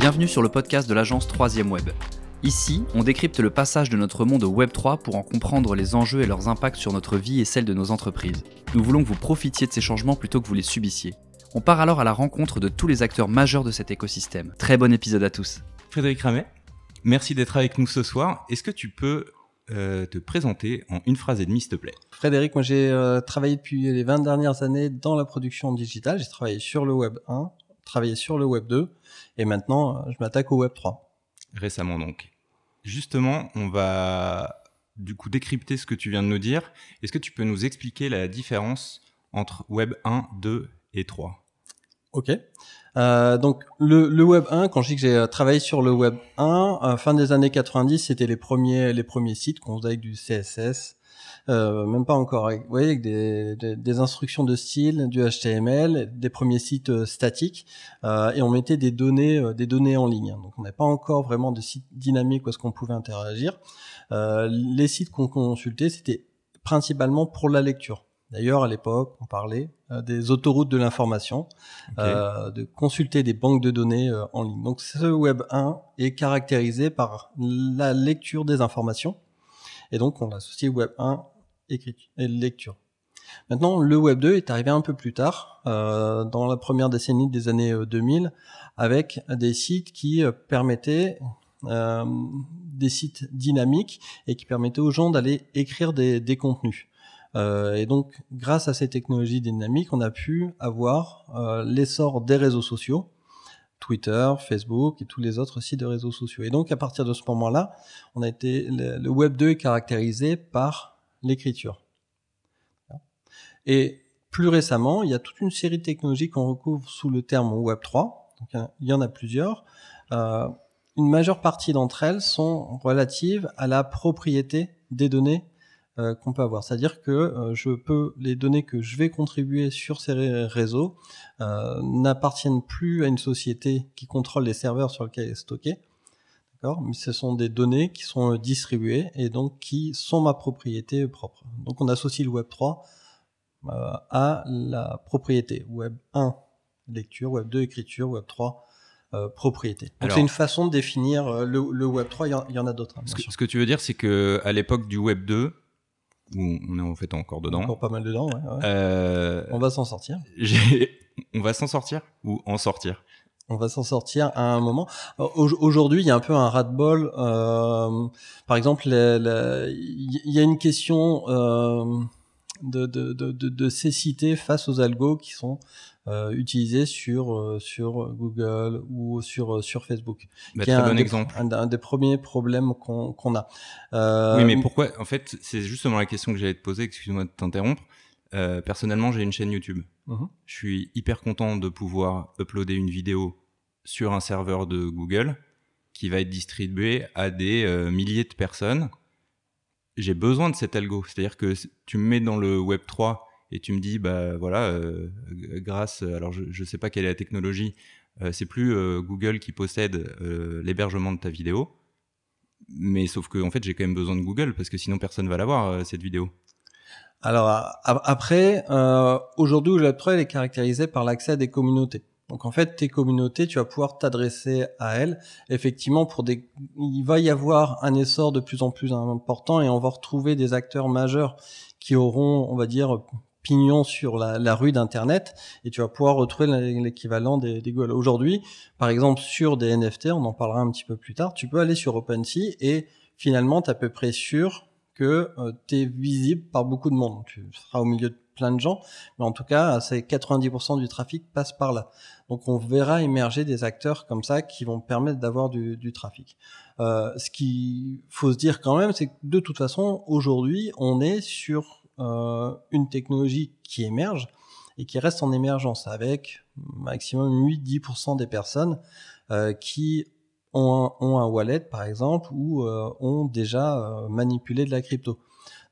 Bienvenue sur le podcast de l'agence 3e Web. Ici, on décrypte le passage de notre monde au Web3 pour en comprendre les enjeux et leurs impacts sur notre vie et celle de nos entreprises. Nous voulons que vous profitiez de ces changements plutôt que vous les subissiez. On part alors à la rencontre de tous les acteurs majeurs de cet écosystème. Très bon épisode à tous. Frédéric Ramet, merci d'être avec nous ce soir. Est-ce que tu peux te présenter en une phrase et demie, s'il te plaît? Frédéric, moi j'ai travaillé depuis les 20 dernières années dans la production digitale. J'ai travaillé sur le Web 1, travaillé sur le Web 2 et maintenant je m'attaque au Web 3. Récemment donc. Justement, on va du coup décrypter ce que tu viens de nous dire. Est-ce que tu peux nous expliquer la différence entre Web 1, 2 et 3 ? Ok. Donc le Web 1, quand je dis que j'ai travaillé sur le Web 1, fin des années 90, c'était les premiers sites qu'on faisait avec du CSS, même pas encore, avec, vous voyez, avec des instructions de style, du HTML, des premiers sites statiques, et on mettait des données en ligne. Donc on n'avait pas encore vraiment de sites dynamiques où est-ce qu'on pouvait interagir. Les sites qu'on consultait, c'était principalement pour la lecture. D'ailleurs, à l'époque, on parlait des autoroutes de l'information, okay, de consulter des banques de données en ligne. Donc, ce Web 1 est caractérisé par la lecture des informations. Et donc, on associe Web 1 et lecture. Maintenant, le Web 2 est arrivé un peu plus tard, dans la première décennie des années 2000, avec des sites qui permettaient... des sites dynamiques et qui permettaient aux gens d'aller écrire des contenus. Et donc, grâce à ces technologies dynamiques, on a pu avoir l'essor des réseaux sociaux, Twitter, Facebook et tous les autres sites de réseaux sociaux. Et donc, à partir de ce moment-là, le Web 2 est caractérisé par l'écriture. Et plus récemment, il y a toute une série de technologies qu'on recouvre sous le terme Web 3. Donc, il y en a plusieurs. Une majeure partie d'entre elles sont relatives à la propriété des données qu'on peut avoir. C'est-à-dire que les données que je vais contribuer sur ces réseaux n'appartiennent plus à une société qui contrôle les serveurs sur lesquels elles sont stockées. D'accord ? Mais ce sont des données qui sont distribuées et donc qui sont ma propriété propre. Donc on associe le Web 3 à la propriété. Web 1, lecture. Web 2, écriture. Web 3, propriété. Donc alors, c'est une façon de définir le Web 3, il y en a d'autres. Hein, ce que tu veux dire, c'est qu'à l'époque du Web 2, où on est en fait encore dedans... Encore pas mal dedans, ouais. On va s'en sortir. On va s'en sortir ou en sortir ? On va s'en sortir à un moment. Aujourd'hui, il y a un peu un ras-de-bol. Par exemple, il y a une question... de cécité face aux algos qui sont utilisés sur Google ou sur Facebook. Bah, qui est un des premiers problèmes qu'on a. Oui, mais pourquoi ? En fait, c'est justement la question que j'allais te poser, excuse-moi de t'interrompre. Personnellement, j'ai une chaîne YouTube. Mm-hmm. Je suis hyper content de pouvoir uploader une vidéo sur un serveur de Google qui va être distribué à des milliers de personnes. J'ai besoin de cet algo, c'est-à-dire que tu me mets dans le Web 3 et tu me dis, bah voilà, grâce, alors je sais pas quelle est la technologie, c'est plus Google qui possède l'hébergement de ta vidéo, mais sauf que en fait j'ai quand même besoin de Google parce que sinon personne va la voir cette vidéo. Alors après, aujourd'hui le Web 3 est caractérisé par l'accès à des communautés. Donc en fait, tes communautés, tu vas pouvoir t'adresser à elles. Effectivement, il va y avoir un essor de plus en plus important et on va retrouver des acteurs majeurs qui auront, on va dire, pignon sur la rue d'Internet et tu vas pouvoir retrouver l'équivalent des Google. Aujourd'hui, par exemple, sur des NFT, on en parlera un petit peu plus tard, tu peux aller sur OpenSea et finalement, t'es à peu près sûr que t'es visible par beaucoup de monde. Tu seras au milieu de plein de gens, mais en tout cas, c'est 90% du trafic passe par là. Donc, on verra émerger des acteurs comme ça qui vont permettre d'avoir du trafic. Ce qu'il faut se dire quand même, c'est que de toute façon, aujourd'hui, on est sur une technologie qui émerge et qui reste en émergence avec maximum 8-10% des personnes qui ont un wallet, par exemple, ou ont déjà manipulé de la crypto.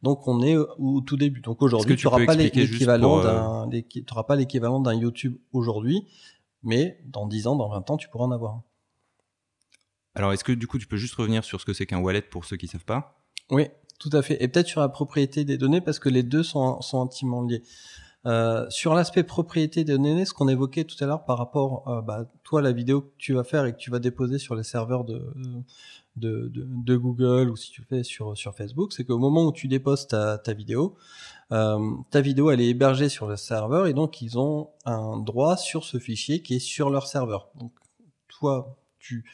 Donc, on est au tout début. Donc, aujourd'hui, tu n'auras pas l'équivalent d'un YouTube aujourd'hui, mais dans 10 ans, dans 20 ans, tu pourras en avoir. Alors, est-ce que du coup, tu peux juste revenir sur ce que c'est qu'un wallet pour ceux qui ne savent pas ? Oui, tout à fait. Et peut-être sur la propriété des données, parce que les deux sont intimement liés. Sur l'aspect propriété des données, ce qu'on évoquait tout à l'heure par rapport toi, la vidéo que tu vas faire et que tu vas déposer sur les serveurs de Google, ou si tu fais sur Facebook, c'est qu'au moment où tu déposes ta vidéo, elle est hébergée sur le serveur, et donc ils ont un droit sur ce fichier qui est sur leur serveur. Donc toi, tu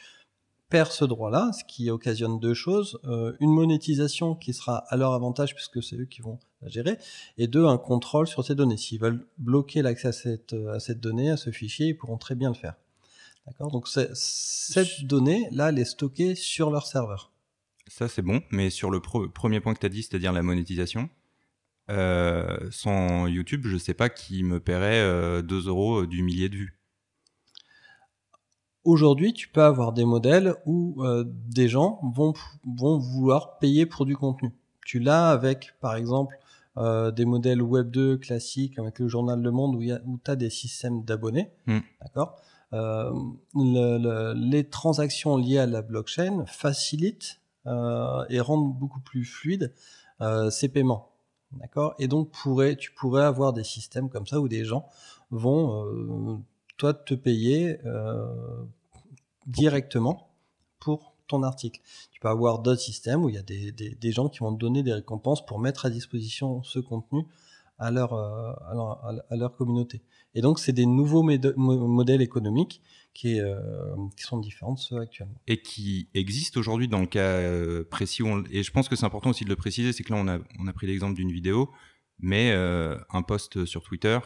perds ce droit-là, ce qui occasionne deux choses. Une monétisation qui sera à leur avantage puisque c'est eux qui vont la gérer, et deux, un contrôle sur ces données. S'ils veulent bloquer l'accès à cette donnée, à ce fichier, ils pourront très bien le faire. D'accord, donc cette donnée-là, elle est stockée sur leur serveur. Ça, c'est bon, mais sur le premier point que tu as dit, c'est-à-dire la monétisation, sans YouTube, je ne sais pas qui me paierait 2 € du millier de vues. Aujourd'hui, tu peux avoir des modèles où des gens vont vouloir payer pour du contenu. Tu l'as avec, par exemple, des modèles Web2 classiques, avec le journal Le Monde, où tu as des systèmes d'abonnés, d'accord ? Les transactions liées à la blockchain facilitent et rendent beaucoup plus fluides ces paiements. D'accord ? Et donc, tu pourrais avoir des systèmes comme ça où des gens vont te payer directement pour ton article. Tu peux avoir d'autres systèmes où il y a des gens qui vont te donner des récompenses pour mettre à disposition ce contenu à leur communauté. Et donc, c'est des nouveaux modèles économiques qui sont différents de ceux actuellement. Et qui existent aujourd'hui dans le cas précis. Et je pense que c'est important aussi de le préciser, c'est que là, on a pris l'exemple d'une vidéo, mais un post sur Twitter...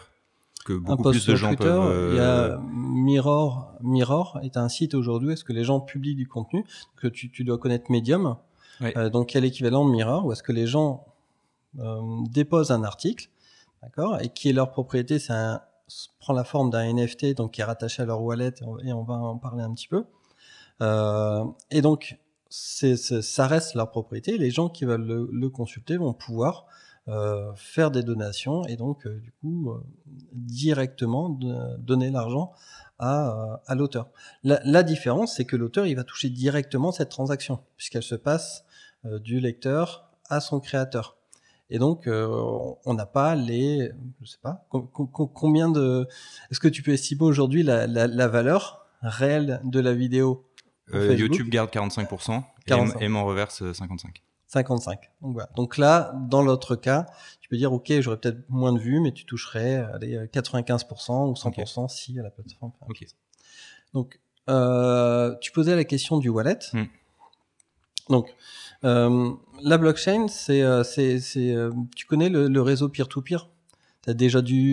que beaucoup plus de gens Twitter, peuvent... Il y a Mirror. Mirror est un site aujourd'hui où est-ce que les gens publient du contenu, que tu dois connaître Medium, oui. Donc il y a l'équivalent Mirror, où est-ce que les gens déposent un article, d'accord, et qui est leur propriété, ça prend la forme d'un NFT, donc qui est rattaché à leur wallet, et on va en parler un petit peu. Et donc, ça reste leur propriété, les gens qui veulent le consulter vont pouvoir... faire des donations et donc directement donner l'argent à l'auteur. La différence, c'est que l'auteur, il va toucher directement cette transaction puisqu'elle se passe du lecteur à son créateur. Et donc on n'a pas les, je sais pas, combien de, est-ce que tu peux estimer aujourd'hui la valeur réelle de la vidéo YouTube garde 45%, et m'en reverse 55%. Donc voilà. Donc là, dans l'autre cas, tu peux dire, OK, j'aurais peut-être moins de vues, mais tu toucherais allez, 95% ou 100% okay. Si la plateforme fait un okay. Donc, tu posais la question du wallet. Donc, la blockchain, c'est tu connais le réseau peer-to-peer ? Tu as déjà dû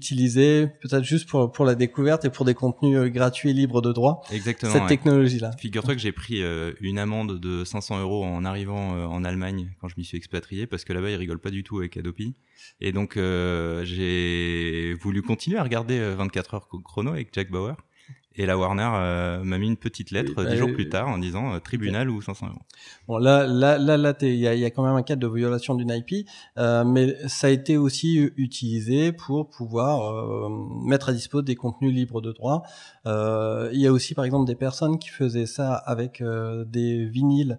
utiliser, peut-être juste pour la découverte et pour des contenus gratuits et libres de droit. Exactement, cette technologie-là. Figure-toi que j'ai pris une amende de 500 € en arrivant en Allemagne quand je m'y suis expatrié, parce que là-bas, ils rigolent pas du tout avec Adopi. Et donc, j'ai voulu continuer à regarder 24 heures chrono avec Jack Bauer. Et la Warner m'a mis une petite lettre 10 jours plus tard en disant tribunal ou 500 €. Bon, là, il y a quand même un cas de violation d'une IP, mais ça a été aussi utilisé pour pouvoir mettre à dispo des contenus libres de droit. Il y a aussi, par exemple, des personnes qui faisaient ça avec des vinyles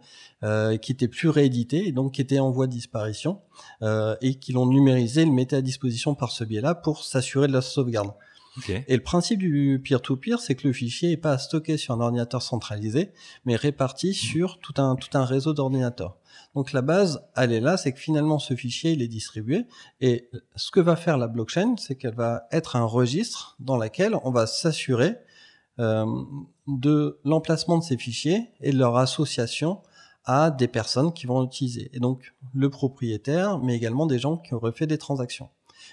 qui étaient plus réédités et donc qui étaient en voie de disparition et qui l'ont numérisé, le mettaient à disposition par ce biais-là pour s'assurer de la sauvegarde. Okay. Et le principe du peer-to-peer, c'est que le fichier n'est pas stocké sur un ordinateur centralisé, mais réparti sur tout un réseau d'ordinateurs. Donc la base, elle est là, c'est que finalement ce fichier, il est distribué. Et ce que va faire la blockchain, c'est qu'elle va être un registre dans lequel on va s'assurer de l'emplacement de ces fichiers et de leur association à des personnes qui vont l'utiliser. Et donc le propriétaire, mais également des gens qui auraient fait des transactions.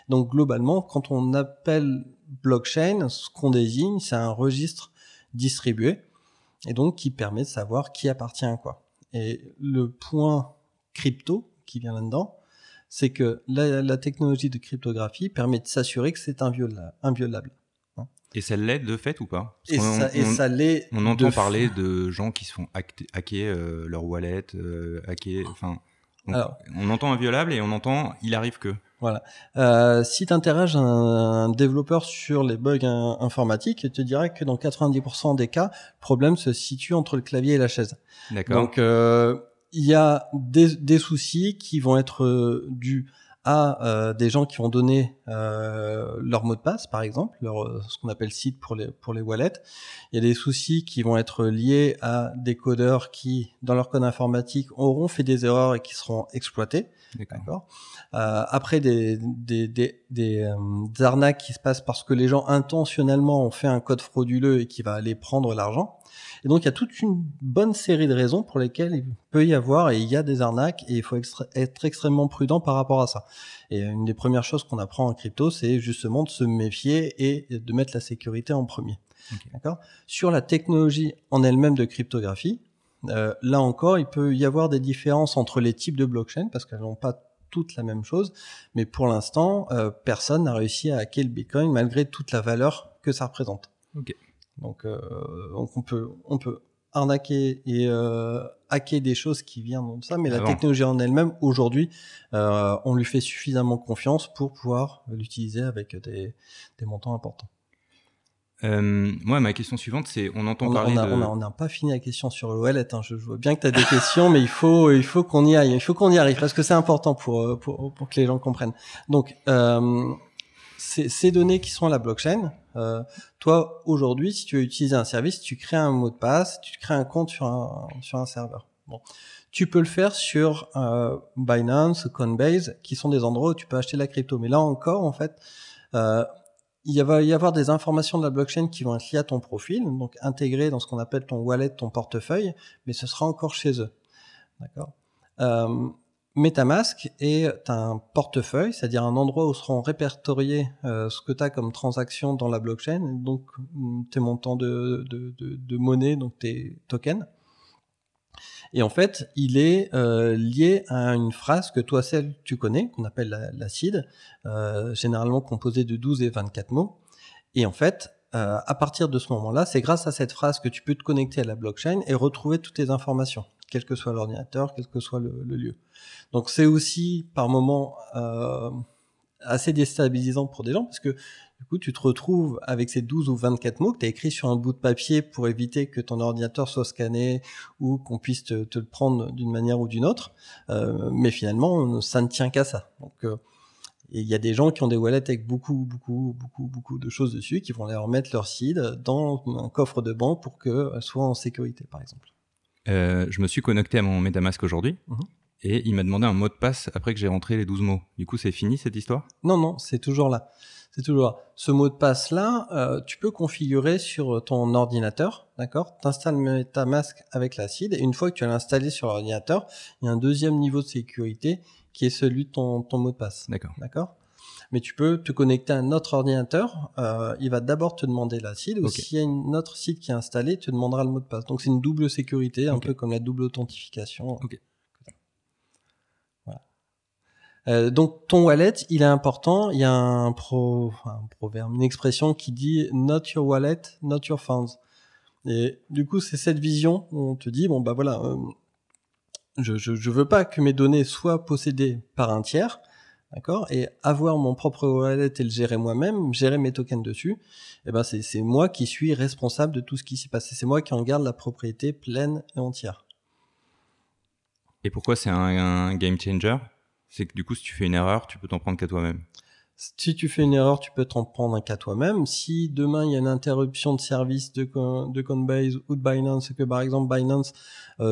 Donc globalement, quand on appelle blockchain, ce qu'on désigne, c'est un registre distribué et donc qui permet de savoir qui appartient à quoi. Et le point crypto qui vient là-dedans, c'est que la technologie de cryptographie permet de s'assurer que c'est inviolable. Et ça l'est de fait ou pas ? Ça l'est. On entend parler de gens qui se font hacker leur wallet, hacker, enfin... Alors, on entend inviolable et on entend il arrive que. Voilà. Si tu interroges un développeur sur les bugs informatiques, il te dirait que dans 90% des cas, le problème se situe entre le clavier et la chaise. D'accord. Donc il y a des soucis qui vont être dus à des gens qui ont donné leur mot de passe, par exemple, ce qu'on appelle seed pour les wallets. Il y a des soucis qui vont être liés à des codeurs qui, dans leur code informatique, auront fait des erreurs et qui seront exploités. D'accord. Après des arnaques qui se passent parce que les gens intentionnellement ont fait un code frauduleux et qui va aller prendre l'argent. Et donc, il y a toute une bonne série de raisons pour lesquelles il peut y avoir, et il y a des arnaques, et il faut être extrêmement prudent par rapport à ça. Et une des premières choses qu'on apprend en crypto, c'est justement de se méfier et de mettre la sécurité en premier. Okay. D'accord ? Sur la technologie en elle-même de cryptographie, là encore, il peut y avoir des différences entre les types de blockchain, parce qu'elles n'ont pas toutes la même chose, mais pour l'instant, personne n'a réussi à hacker le Bitcoin, malgré toute la valeur que ça représente. Ok. Donc on peut arnaquer et hacker des choses qui viennent de ça, mais la technologie en elle-même, aujourd'hui, on lui fait suffisamment confiance pour pouvoir l'utiliser avec des montants importants. Moi, ma question suivante, c'est, on entend parler de... On n'a pas fini la question sur le wallet, hein. Je vois bien que tu as des questions, mais il faut qu'on y aille, il faut qu'on y arrive, parce que c'est important pour que les gens comprennent. Donc, ces données qui sont à la blockchain, toi, aujourd'hui, si tu veux utiliser un service, tu crées un mot de passe, tu crées un compte sur un serveur. Bon. Tu peux le faire sur Binance, Coinbase, qui sont des endroits où tu peux acheter de la crypto. Mais là encore, en fait, il va y avoir des informations de la blockchain qui vont être liées à ton profil, donc intégrées dans ce qu'on appelle ton wallet, ton portefeuille, mais ce sera encore chez eux. D'accord. MetaMask est un portefeuille, c'est-à-dire un endroit où seront répertoriés ce que tu as comme transaction dans la blockchain, donc tes montants de monnaie, donc tes tokens. Et en fait, il est lié à une phrase que toi, celle tu connais, qu'on appelle la seed, généralement composée de 12 et 24 mots. Et en fait, à partir de ce moment-là, c'est grâce à cette phrase que tu peux te connecter à la blockchain et retrouver toutes tes informations, quel que soit l'ordinateur, quel que soit le lieu. Donc c'est aussi par moments assez déstabilisant pour des gens, parce que du coup tu te retrouves avec ces 12 ou 24 mots que tu as écrits sur un bout de papier pour éviter que ton ordinateur soit scanné ou qu'on puisse te le prendre d'une manière ou d'une autre, mais finalement ça ne tient qu'à ça. Donc il y a des gens qui ont des wallets avec beaucoup de choses dessus, qui vont aller remettre leur seed dans un coffre de banque pour qu'elles soient en sécurité, par exemple. Je me suis connecté à mon MetaMask aujourd'hui, et il m'a demandé un mot de passe après que j'ai rentré les 12 mots. Du coup, c'est fini cette histoire ? Non, c'est toujours là. Ce mot de passe-là, tu peux configurer sur ton ordinateur, d'accord ? Tu installes MetaMask avec la seed, et une fois que tu l'as installé sur l'ordinateur, il y a un deuxième niveau de sécurité qui est celui de ton mot de passe. D'accord ? Mais tu peux te connecter à un autre ordinateur, il va d'abord te demander la seed, ou s'il y a un autre seed qui est installé, il te demandera le mot de passe. Donc c'est une double sécurité, un peu comme la double authentification. Voilà. Donc ton wallet, il est important, il y a un proverbe, une expression qui dit « not your wallet, not your funds ». Et du coup, c'est cette vision où on te dit « bon bah voilà, je veux pas que mes données soient possédées par un tiers ». D'accord ? Et avoir mon propre wallet et le gérer moi-même, gérer mes tokens dessus, eh ben c'est moi qui suis responsable de tout ce qui s'est passé. C'est moi qui en garde la propriété pleine et entière. Et pourquoi c'est un game changer ? C'est que du coup, si tu fais une erreur, tu peux t'en prendre qu'à toi-même. Si tu fais une erreur, tu peux t'en prendre qu'à toi-même. Si demain, il y a une interruption de service de Coinbase ou de Binance, et que par exemple Binance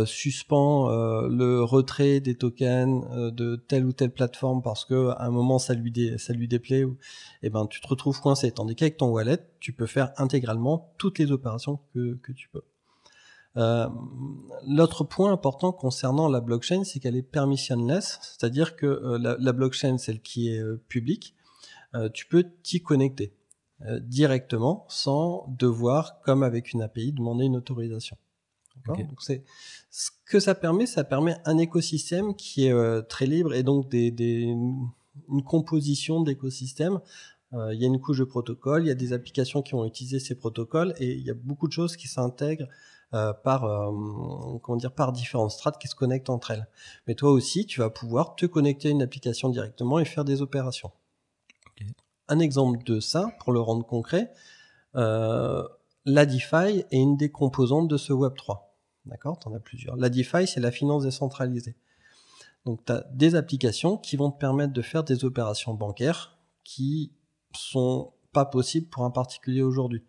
suspend le retrait des tokens de telle ou telle plateforme parce que à un moment ça lui déplaît, et ben tu te retrouves coincé. Tandis qu'avec ton wallet, tu peux faire intégralement toutes les opérations que tu peux. L'autre point important concernant la blockchain, c'est qu'elle est permissionless, c'est-à-dire que la blockchain, celle qui est publique, tu peux t'y connecter directement sans devoir, comme avec une API, demander une autorisation. D'accord ? Okay. Donc c'est ce que ça permet un écosystème qui est très libre, et donc une composition d'écosystèmes. Il y a une couche de protocole, il y a des applications qui vont utiliser ces protocoles, et il y a beaucoup de choses qui s'intègrent par différentes strates qui se connectent entre elles. Mais toi aussi, tu vas pouvoir te connecter à une application directement et faire des opérations. Un exemple de ça, pour le rendre concret, la DeFi est une des composantes de ce Web3. D'accord ? Tu en as plusieurs. La DeFi, c'est la finance décentralisée. Donc tu as des applications qui vont te permettre de faire des opérations bancaires qui sont pas possibles pour un particulier aujourd'hui.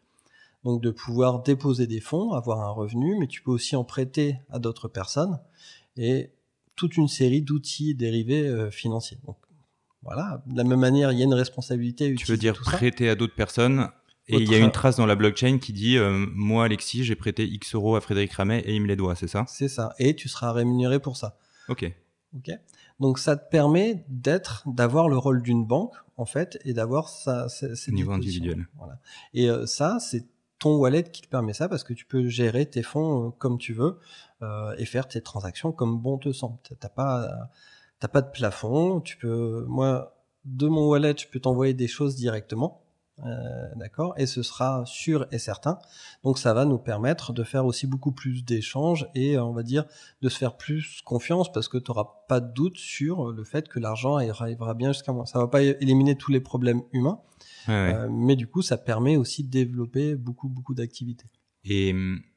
Donc de pouvoir déposer des fonds, avoir un revenu, mais tu peux aussi en prêter à d'autres personnes et toute une série d'outils dérivés financiers. Donc voilà, de la même manière, il y a une responsabilité à utiliser. Tu veux dire prêter à d'autres personnes et il y a une trace dans la blockchain qui dit moi Alexis, j'ai prêté X euros à Frédéric Ramet et il me les doit, c'est ça ? C'est ça, et tu seras rémunéré pour ça. Ok. Donc ça te permet d'avoir le rôle d'une banque en fait et d'avoir ça c'est niveau individuel. Voilà. Et ça c'est ton wallet qui te permet ça parce que tu peux gérer tes fonds comme tu veux et faire tes transactions comme bon te semble. T'as pas de plafond. Tu peux, moi de mon wallet je peux t'envoyer des choses directement. D'accord, et ce sera sûr et certain, donc ça va nous permettre de faire aussi beaucoup plus d'échanges et on va dire de se faire plus confiance parce que tu n'auras pas de doute sur le fait que l'argent arrivera bien jusqu'à moi. Ça ne va pas éliminer tous les problèmes humains, mais du coup ça permet aussi de développer beaucoup d'activités.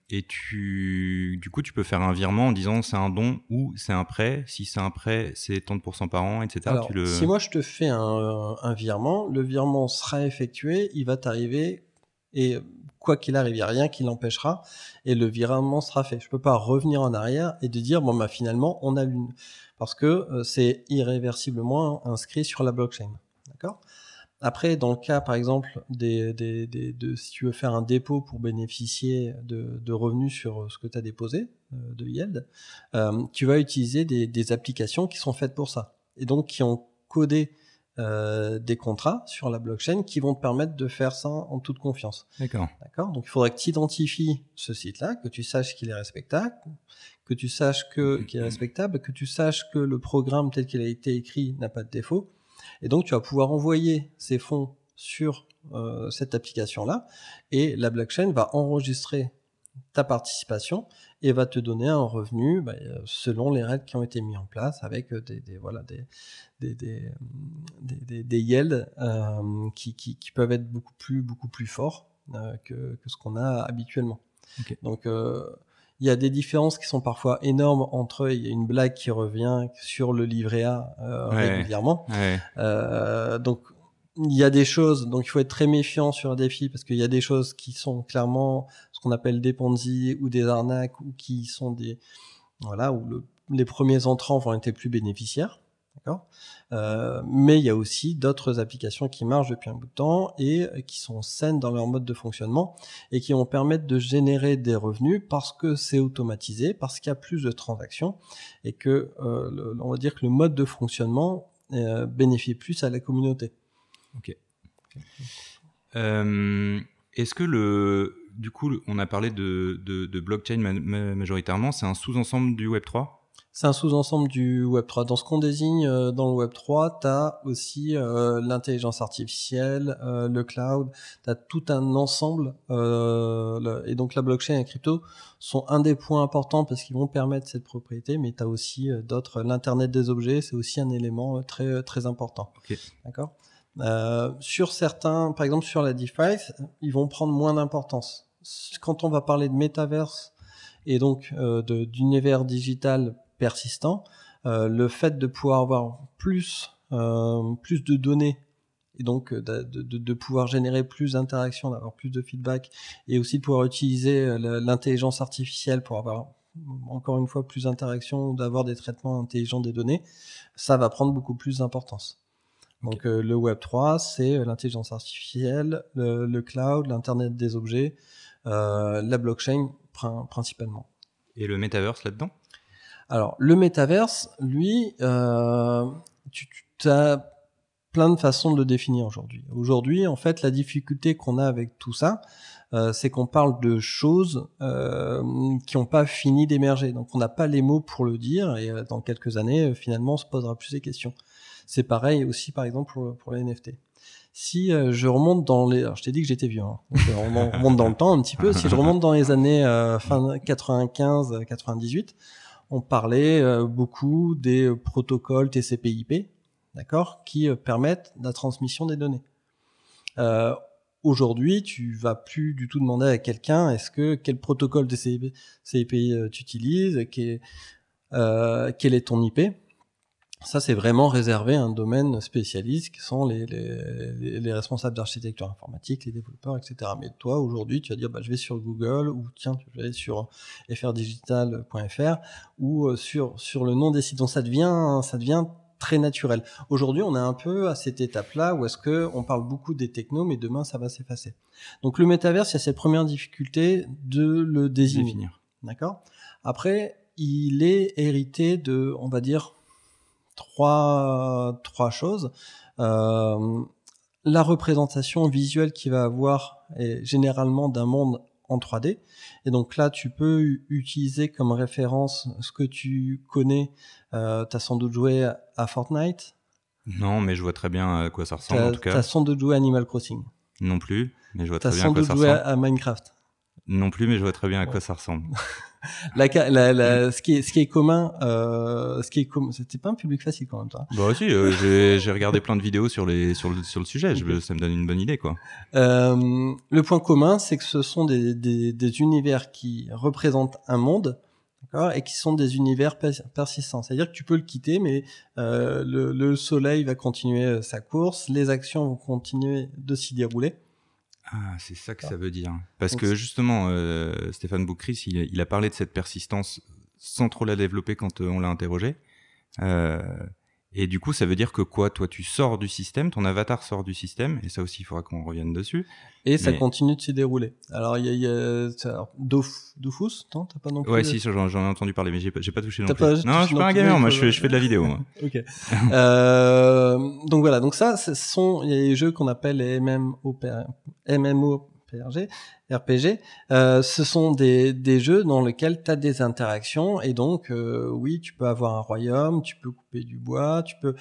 Et du coup tu peux faire un virement en disant c'est un don ou c'est un prêt, si c'est un prêt c'est 30% par an, etc. Alors, si moi je te fais un virement, le virement sera effectué, il va t'arriver et quoi qu'il arrive, il n'y a rien qui l'empêchera et le virement sera fait. Je ne peux pas revenir en arrière et te dire bon bah finalement on a l'une parce que c'est irréversiblement inscrit sur la blockchain. D'accord ? Après, dans le cas, par exemple, si tu veux faire un dépôt pour bénéficier de revenus sur ce que tu as déposé, de yield, tu vas utiliser des applications qui sont faites pour ça. Et donc, qui ont codé des contrats sur la blockchain qui vont te permettre de faire ça en toute confiance. D'accord. Donc, il faudrait que tu identifies ce site-là, que tu saches qu'il est respectable, que tu saches que le programme tel qu'il a été écrit n'a pas de défaut. Et donc, tu vas pouvoir envoyer ces fonds sur cette application-là et la blockchain va enregistrer ta participation et va te donner un revenu selon les règles qui ont été mises en place avec des yields qui peuvent être beaucoup plus forts que ce qu'on a habituellement. Okay. Donc, il y a des différences qui sont parfois énormes entre eux. Il y a une blague qui revient sur le livret A régulièrement. Ouais. Donc, il y a des choses... Donc, il faut être très méfiant sur un défi parce qu'il y a des choses qui sont clairement ce qu'on appelle des Ponzi ou des arnaques ou qui sont des... Voilà, où les premiers entrants vont être plus bénéficiaires. D'accord ? Mais il y a aussi d'autres applications qui marchent depuis un bout de temps et qui sont saines dans leur mode de fonctionnement et qui vont permettre de générer des revenus parce que c'est automatisé, parce qu'il y a plus de transactions et que on va dire que le mode de fonctionnement bénéficie plus à la communauté. Ok. Est-ce que du coup, on a parlé de blockchain majoritairement, c'est un sous-ensemble du Web3 ? C'est un sous-ensemble du Web3. Dans ce qu'on désigne dans le Web3, tu as aussi l'intelligence artificielle, le cloud, tu as tout un ensemble. Et donc la blockchain et la crypto sont un des points importants parce qu'ils vont permettre cette propriété, mais tu as aussi d'autres. L'Internet des objets, c'est aussi un élément très, très important. Okay. D'accord ? Sur certains, par exemple sur la DeFi, ils vont prendre moins d'importance. Quand on va parler de Metaverse et donc d'univers digital persistant, le fait de pouvoir avoir plus de données et donc de pouvoir générer plus d'interactions, d'avoir plus de feedback et aussi de pouvoir utiliser l'intelligence artificielle pour avoir encore une fois plus d'interactions ou d'avoir des traitements intelligents des données, ça va prendre beaucoup plus d'importance. Donc le Web3, c'est l'intelligence artificielle, le cloud, l'Internet des objets, la blockchain principalement. Et le Metaverse là-dedans ? Alors, le Metaverse, lui, tu as plein de façons de le définir aujourd'hui. Aujourd'hui, en fait, la difficulté qu'on a avec tout ça, c'est qu'on parle de choses qui n'ont pas fini d'émerger. Donc, on n'a pas les mots pour le dire et dans quelques années, finalement, on se posera plus ces questions. C'est pareil aussi, par exemple, pour les NFT. Si je remonte dans les... Alors, je t'ai dit que j'étais vieux. Hein. Donc, on remonte dans le temps un petit peu. Si je remonte dans les années fin 95, 98... On parlait beaucoup des protocoles TCP/IP, d'accord, qui permettent la transmission des données. Aujourd'hui, tu vas plus du tout demander à quelqu'un quel protocole TCP/IP tu utilises, quel est ton IP. Ça, c'est vraiment réservé à un domaine spécialiste qui sont les responsables d'architecture informatique, les développeurs, etc. Mais toi, aujourd'hui, tu vas dire, bah, je vais sur Google, ou tiens, tu vas aller sur frdigital.fr, ou sur le nom des sites. Donc, ça devient très naturel. Aujourd'hui, on est un peu à cette étape-là où est-ce que on parle beaucoup des technos, mais demain, ça va s'effacer. Donc, le métaverse, il y a cette première difficulté de le désigner. D'accord? Après, il est hérité de, on va dire, trois choses. La représentation visuelle qu'il va avoir est généralement d'un monde en 3D. Et donc là, tu peux utiliser comme référence ce que tu connais. Tu as sans doute joué à Fortnite. Non, mais je vois très bien à quoi ça ressemble en tout cas. Tu as sans doute joué à Animal Crossing. Non plus, mais je vois très bien à quoi ça ressemble. Tu as sans doute joué à Minecraft. Non plus, mais je vois très bien à quoi ça ressemble. Ce qui est commun, c'était pas un public facile quand même, toi. Bah aussi, j'ai regardé plein de vidéos sur le sujet. Ça me donne une bonne idée, quoi. Le point commun, c'est que ce sont des univers qui représentent un monde, d'accord, et qui sont des univers persistants. C'est-à-dire que tu peux le quitter, mais le soleil va continuer sa course, les actions vont continuer de s'y dérouler. Ah, c'est ça que ça veut dire. Parce que justement, Stéphane Bouchris, il a parlé de cette persistance sans trop la développer quand on l'a interrogé. Et du coup, ça veut dire que quoi ? Toi, tu sors du système, ton avatar sort du système, et ça aussi, il faudra qu'on revienne dessus. Ça continue de s'y dérouler. Alors, il y a Dofus, non ? T'as pas non plus... Ouais, si, j'en ai entendu parler, mais j'ai pas touché non plus. Non, je suis pas un gamer, moi, je fais de la vidéo. Moi. Ok. Donc voilà, donc ça, ce sont les jeux qu'on appelle les MMO RPG, ce sont des jeux dans lesquels tu as des interactions et donc oui, tu peux avoir un royaume, tu peux couper du bois, tu peux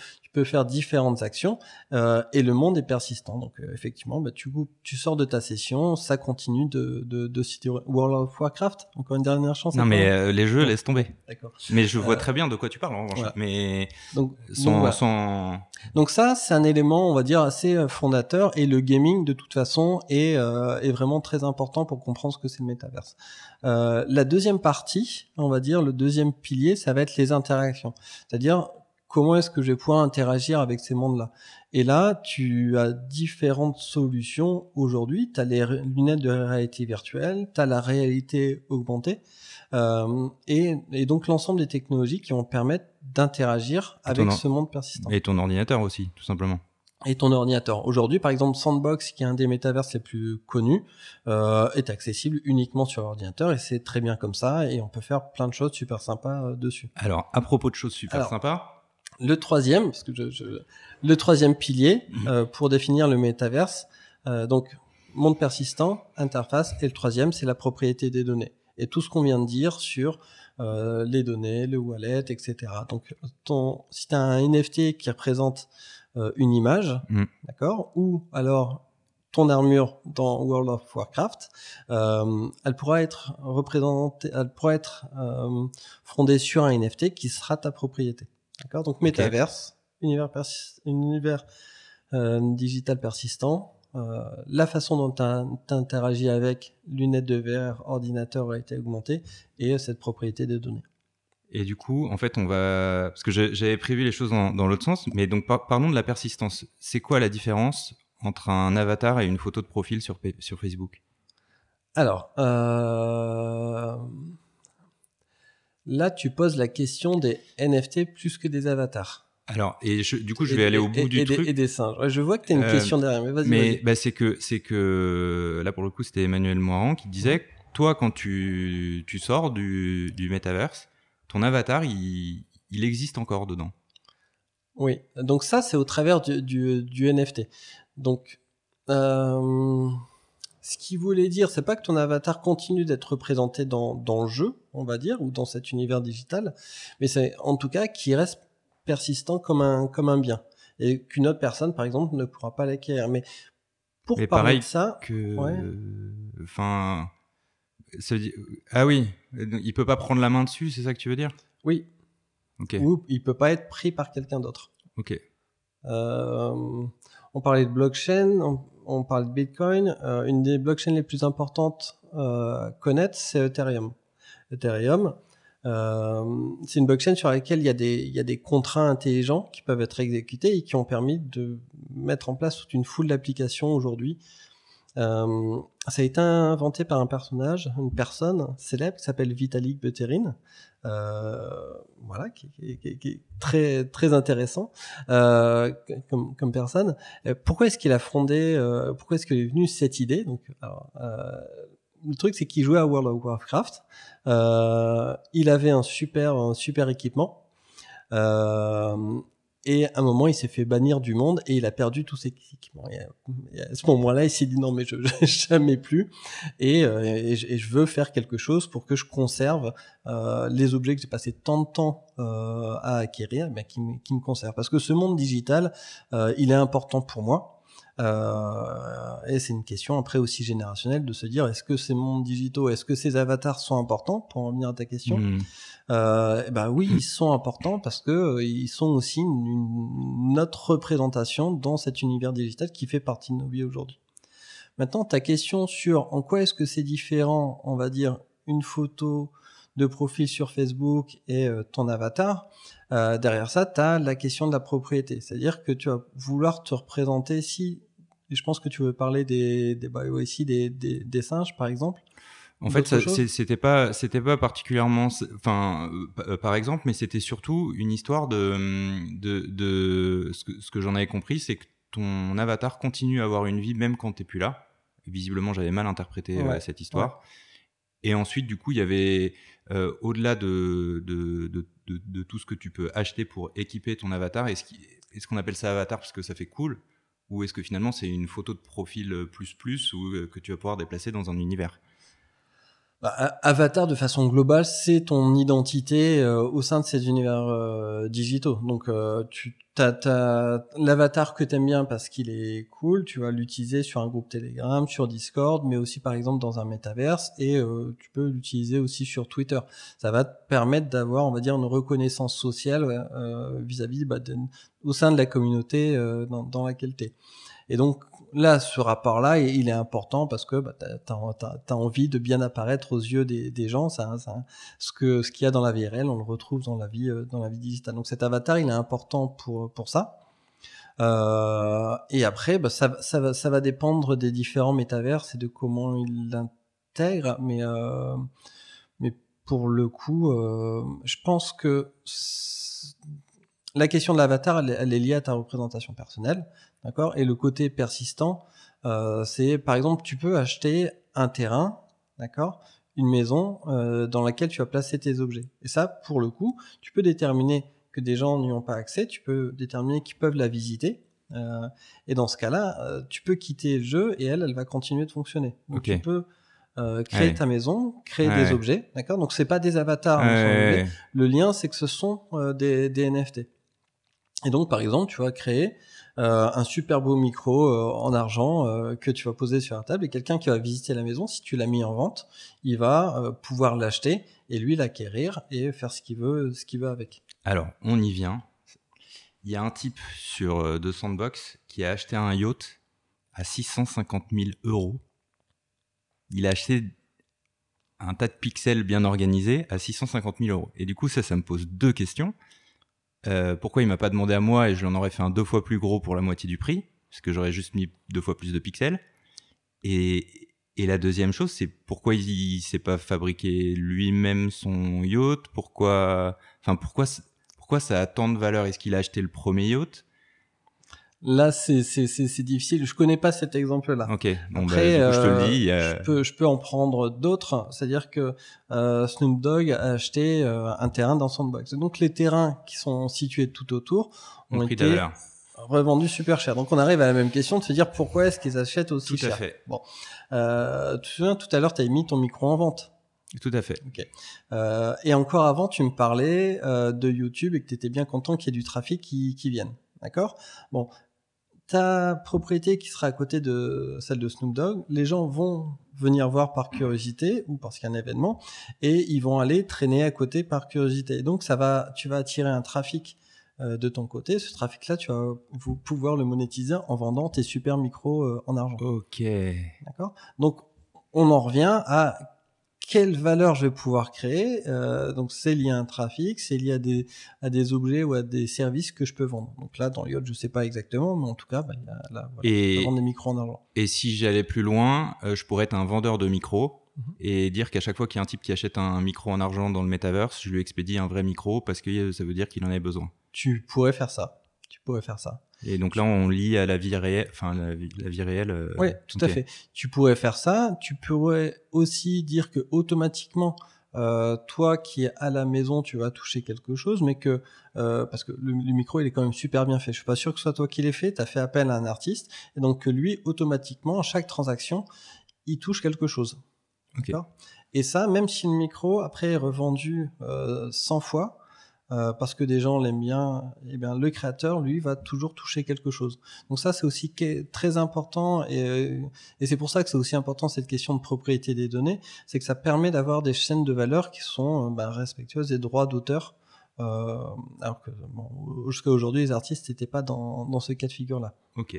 faire différentes actions et le monde est persistant. Donc effectivement, bah, tu sors de ta session, ça continue de citer World of Warcraft, encore une dernière chance. Non mais les jeux, laisse tomber. D'accord. Mais je vois très bien de quoi tu parles en revanche. Voilà. Mais donc ça, c'est un élément, on va dire, assez fondateur et le gaming de toute façon est vraiment très important pour comprendre ce que c'est le métaverse. La deuxième partie, on va dire, le deuxième pilier, ça va être les interactions. C'est-à-dire, comment est-ce que je vais pouvoir interagir avec ces mondes-là ? Et là, tu as différentes solutions aujourd'hui. Tu as les lunettes de réalité virtuelle, tu as la réalité augmentée, et donc l'ensemble des technologies qui vont permettre d'interagir avec ce monde persistant. Et ton ordinateur aussi, tout simplement. Et ton ordinateur. Aujourd'hui, par exemple, Sandbox, qui est un des métaverses les plus connus, est accessible uniquement sur l'ordinateur et c'est très bien comme ça et on peut faire plein de choses super sympas dessus. Alors, à propos de choses super sympas... Le troisième pilier pour définir le métaverse, donc monde persistant, interface, et le troisième, c'est la propriété des données. Et tout ce qu'on vient de dire sur les données, le wallet, etc. Donc, si tu as un NFT qui représente une image, d'accord, ou alors ton armure dans World of Warcraft, elle pourra être représentée, fondée sur un NFT qui sera ta propriété, d'accord. Donc métaverse, univers digital persistant, la façon dont tu interagis avec lunettes de VR, ordinateur a été augmentée et cette propriété des données. Et du coup, en fait, on va... Parce que j'avais prévu les choses dans l'autre sens, mais donc parlons de la persistance. C'est quoi la différence entre un avatar et une photo de profil sur Facebook ? Alors, là, tu poses la question des NFT plus que des avatars. Alors, je vais aller au bout du truc. Et des singes. Je vois que tu as une question derrière, mais vas-y. Mais vas-y. Bah, c'est que là, pour le coup, c'était Emmanuel Moiran qui disait, toi, quand tu sors du métaverse, ton avatar, il existe encore dedans. Oui, donc ça, c'est au travers du NFT. Donc, ce qu'il voulait dire, c'est pas que ton avatar continue d'être représenté dans le jeu, on va dire, ou dans cet univers digital, mais c'est en tout cas qu'il reste persistant comme un bien, et qu'une autre personne, par exemple, ne pourra pas l'acquérir. Mais pour mais parler de ça... Enfin... Ça veut dire... Ah oui, il peut pas prendre la main dessus, c'est ça que tu veux dire ? Oui. Okay. Ou il peut pas être pris par quelqu'un d'autre. Ok. On parlait de blockchain, on parle de Bitcoin. Une des blockchains les plus importantes à connaître, c'est Ethereum. C'est une blockchain sur laquelle il y a des contrats intelligents qui peuvent être exécutés et qui ont permis de mettre en place toute une foule d'applications aujourd'hui. Ça a été inventé par une personne célèbre qui s'appelle Vitalik Buterin, voilà, qui est très très intéressant comme personne. Pourquoi est-ce qu'il a fondé pourquoi est-ce qu'il est venu cette idée? Donc alors, le truc, c'est qu'il jouait à World of Warcraft. Il avait un super équipement. Et à un moment, il s'est fait bannir du monde et il a perdu tous ses équipements. Et à ce moment-là, il s'est dit non, mais je jamais plus. Et je veux faire quelque chose pour que je conserve les objets que j'ai passé tant de temps à acquérir, mais qui me conservent. Parce que ce monde digital, il est important pour moi. Et c'est une question après aussi générationnelle de se dire est-ce que ces mondes digitaux, est-ce que ces avatars sont importants, pour en revenir à ta question. Ben oui, ils sont importants parce que ils sont aussi notre représentation dans cet univers digital qui fait partie de nos vies aujourd'hui. Maintenant, ta question sur en quoi est-ce que c'est différent, on va dire, une photo de profil sur Facebook et ton avatar, derrière ça, tu as la question de la propriété. C'est-à-dire que tu vas vouloir te représenter si... Et je pense que tu veux parler des singes, par exemple. En fait, ça, c'était pas particulièrement... Enfin, par exemple, mais c'était surtout une histoire de ce que j'en avais compris, c'est que ton avatar continue à avoir une vie même quand t'es plus là. Visiblement, j'avais mal interprété cette histoire. Ouais. Et ensuite, du coup, il y avait, au-delà de tout ce que tu peux acheter pour équiper ton avatar, est-ce qu'on appelle ça avatar parce que ça fait cool, ou est-ce que finalement c'est une photo de profil plus ou que tu vas pouvoir déplacer dans un univers? Avatar, de façon globale, c'est ton identité au sein de ces univers digitaux. Donc, t'as l'avatar que t'aimes bien parce qu'il est cool, tu vas l'utiliser sur un groupe Telegram, sur Discord, mais aussi par exemple dans un Metaverse, et tu peux l'utiliser aussi sur Twitter. Ça va te permettre d'avoir, on va dire, une reconnaissance sociale vis-à-vis au sein de la communauté dans laquelle t'es. Et donc, là, ce rapport-là, il est important parce que t'as envie de bien apparaître aux yeux des gens. Ce qu'il y a dans la vie réelle, on le retrouve dans la vie digitale. Donc cet avatar, il est important pour ça. Et après, ça va dépendre des différents métaverses et de comment ils l'intègrent. Mais pour le coup, je pense que la question de l'avatar, elle est liée à ta représentation personnelle. D'accord. Et le côté persistant, c'est par exemple, tu peux acheter un terrain, d'accord, une maison dans laquelle tu vas placer tes objets. Et ça, pour le coup, tu peux déterminer que des gens n'y ont pas accès, tu peux déterminer qu'ils peuvent la visiter. Et dans ce cas-là, tu peux quitter le jeu et elle va continuer de fonctionner. Donc okay. Tu peux créer ta maison, créer des objets, d'accord. Donc c'est pas des avatars. Le lien, c'est que ce sont des NFT. Et donc, par exemple, tu vas créer un super beau micro en argent que tu vas poser sur la table, et quelqu'un qui va visiter la maison, si tu l'as mis en vente, il va pouvoir l'acheter et lui l'acquérir et faire ce qu'il veut avec. Alors, on y vient. Il y a un type de Sandbox qui a acheté un yacht à 650 000 €. Il a acheté un tas de pixels bien organisés à 650 000 €. Et du coup, ça me pose deux questions. Pourquoi il m'a pas demandé à moi et je l'en aurais fait un 2 fois plus gros pour la moitié du prix, parce que j'aurais juste mis 2 fois plus de pixels. Et la deuxième chose, c'est pourquoi il s'est pas fabriqué lui-même son yacht, pourquoi ça a tant de valeur? Est-ce qu'il a acheté le premier yacht? Là, c'est difficile. Je connais pas cet exemple-là. Ok. Bon, après, du coup, je te le dis. Je peux en prendre d'autres. C'est-à-dire que Snoop Dogg a acheté un terrain dans Sandbox. Donc, les terrains qui sont situés tout autour ont été revendus super cher. Donc, on arrive à la même question de se dire pourquoi est-ce qu'ils achètent aussi cher. Tout à fait. Bon. Tu te souviens, tout à l'heure, tu as mis ton micro en vente. Tout à fait. Okay. Et encore avant, tu me parlais de YouTube et que tu étais bien content qu'il y ait du trafic qui vienne. D'accord? Bon. Ta propriété qui sera à côté de celle de Snoop Dogg, les gens vont venir voir par curiosité ou parce qu'il y a un événement et ils vont aller traîner à côté par curiosité. Donc tu vas attirer un trafic de ton côté. Ce trafic-là, tu vas pouvoir le monétiser en vendant tes super micros en argent. Ok. D'accord. Donc on en revient à quelle valeur je vais pouvoir créer. Donc c'est lié à un trafic, c'est lié à des objets ou à des services que je peux vendre. Donc là, dans le yacht, je ne sais pas exactement, mais en tout cas, bah, y a, là, voilà, je peux vendre des micros en argent. Et si j'allais plus loin, je pourrais être un vendeur de micros et dire qu'à chaque fois qu'il y a un type qui achète un micro en argent dans le Metaverse, je lui expédie un vrai micro parce que ça veut dire qu'il en avait besoin. Tu pourrais faire ça. Tu pourrais faire ça. Et donc là, on lie à la vie réelle. Enfin, la vie réelle. Oui, tout à fait. Tu pourrais faire ça. Tu pourrais aussi dire que automatiquement, toi qui es à la maison, tu vas toucher quelque chose, mais que parce que le micro, il est quand même super bien fait. Je suis pas sûr que ce soit toi qui l'ai fait. Tu as fait appel à un artiste, et donc que lui, automatiquement, à chaque transaction, il touche quelque chose. Okay. Et ça, même si le micro après est revendu 100 fois, parce que des gens l'aiment bien, eh bien, le créateur, lui, va toujours toucher quelque chose. Donc ça, c'est aussi très important, et c'est pour ça que c'est aussi important cette question de propriété des données, c'est que ça permet d'avoir des chaînes de valeur qui sont respectueuses des droits d'auteur, alors que bon, jusqu'à aujourd'hui, les artistes n'étaient pas dans ce cas de figure-là. Ok.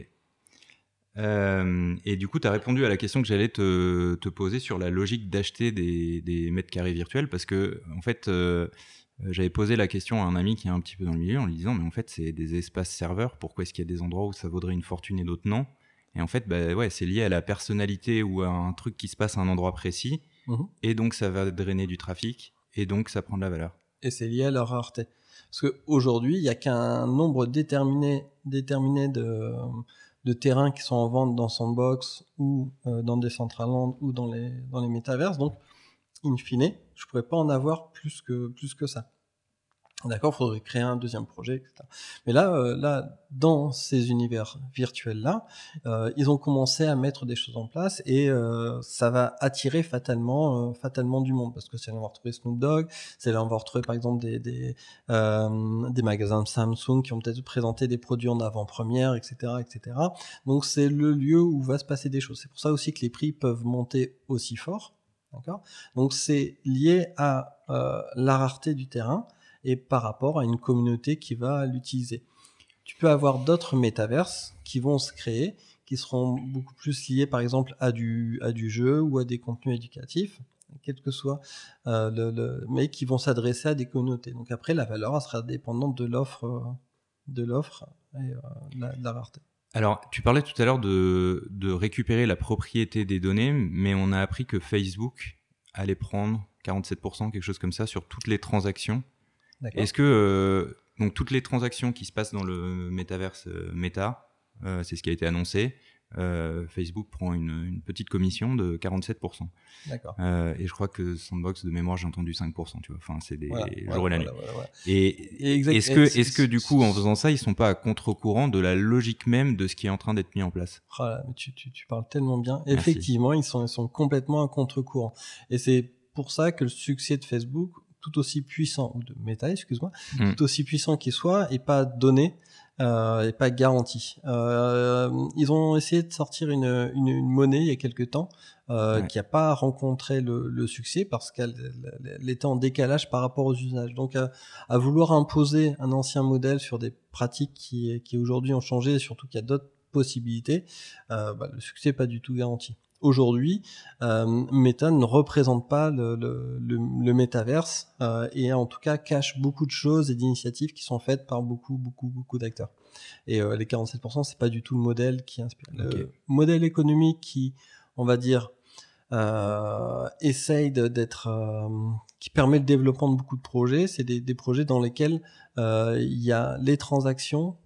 Et du coup, tu as répondu à la question que j'allais te poser sur la logique d'acheter des mètres carrés virtuels, parce que en fait, j'avais posé la question à un ami qui est un petit peu dans le milieu en lui disant, mais en fait, c'est des espaces serveurs, pourquoi est-ce qu'il y a des endroits où ça vaudrait une fortune et d'autres non? Et en fait, bah, ouais, c'est lié à la personnalité ou à un truc qui se passe à un endroit précis, et donc ça va drainer du trafic, et donc ça prend de la valeur. Et c'est lié à leur rareté. Parce qu'aujourd'hui, il n'y a qu'un nombre déterminé de terrains qui sont en vente dans Sandbox ou dans Decentraland ou dans les métaverses. Donc, in fine, je ne pourrais pas en avoir plus que ça. D'accord, il faudrait créer un deuxième projet, etc. Mais là, dans ces univers virtuels-là, ils ont commencé à mettre des choses en place et ça va attirer fatalement du monde, parce que c'est là où on va retrouver Snoop Dogg, c'est là où on va retrouver par exemple des magasins de Samsung qui ont peut-être présenté des produits en avant-première, etc., etc. Donc c'est le lieu où va se passer des choses. C'est pour ça aussi que les prix peuvent monter aussi fort. D'accord ? Donc c'est lié à la rareté du terrain et par rapport à une communauté qui va l'utiliser. Tu peux avoir d'autres métaverses qui vont se créer, qui seront beaucoup plus liés par exemple à du jeu ou à des contenus éducatifs, quel que soit, mais qui vont s'adresser à des communautés. Donc après, la valeur sera dépendante de l'offre et de la rareté. Alors, tu parlais tout à l'heure de récupérer la propriété des données, mais on a appris que Facebook allait prendre 47%, quelque chose comme ça, sur toutes les transactions. D'accord. Est-ce que donc toutes les transactions qui se passent dans le métaverse Meta, c'est ce qui a été annoncé, Facebook prend une petite commission de 47%. D'accord. Et je crois que Sandbox, de mémoire, j'ai entendu 5%. Tu vois, enfin, c'est des jours et la nuit. Voilà. Et est-ce que du coup, en faisant ça, ils sont pas à contre-courant de la logique même de ce qui est en train d'être mis en place? Oh là, mais tu parles tellement bien. Merci. Effectivement, ils sont complètement à contre-courant. Et c'est pour ça que le succès de Facebook, tout aussi puissant, ou de Meta, excuse-moi, tout aussi puissant qu'il soit, est pas donné et pas garanti. Ils ont essayé de sortir une monnaie il y a quelques temps qui n'a pas rencontré le succès parce qu'elle était en décalage par rapport aux usages. Donc à vouloir imposer un ancien modèle sur des pratiques qui aujourd'hui ont changé, et surtout qu'il y a d'autres possibilités, le succès n'est pas du tout garanti. Aujourd'hui, Meta ne représente pas le métaverse et en tout cas cache beaucoup de choses et d'initiatives qui sont faites par beaucoup d'acteurs. Et les 47%, c'est pas du tout le modèle qui inspire. Okay. Le modèle économique qui, on va dire, essaye d'être, qui permet le développement de beaucoup de projets, c'est des projets dans lesquels il y a les transactions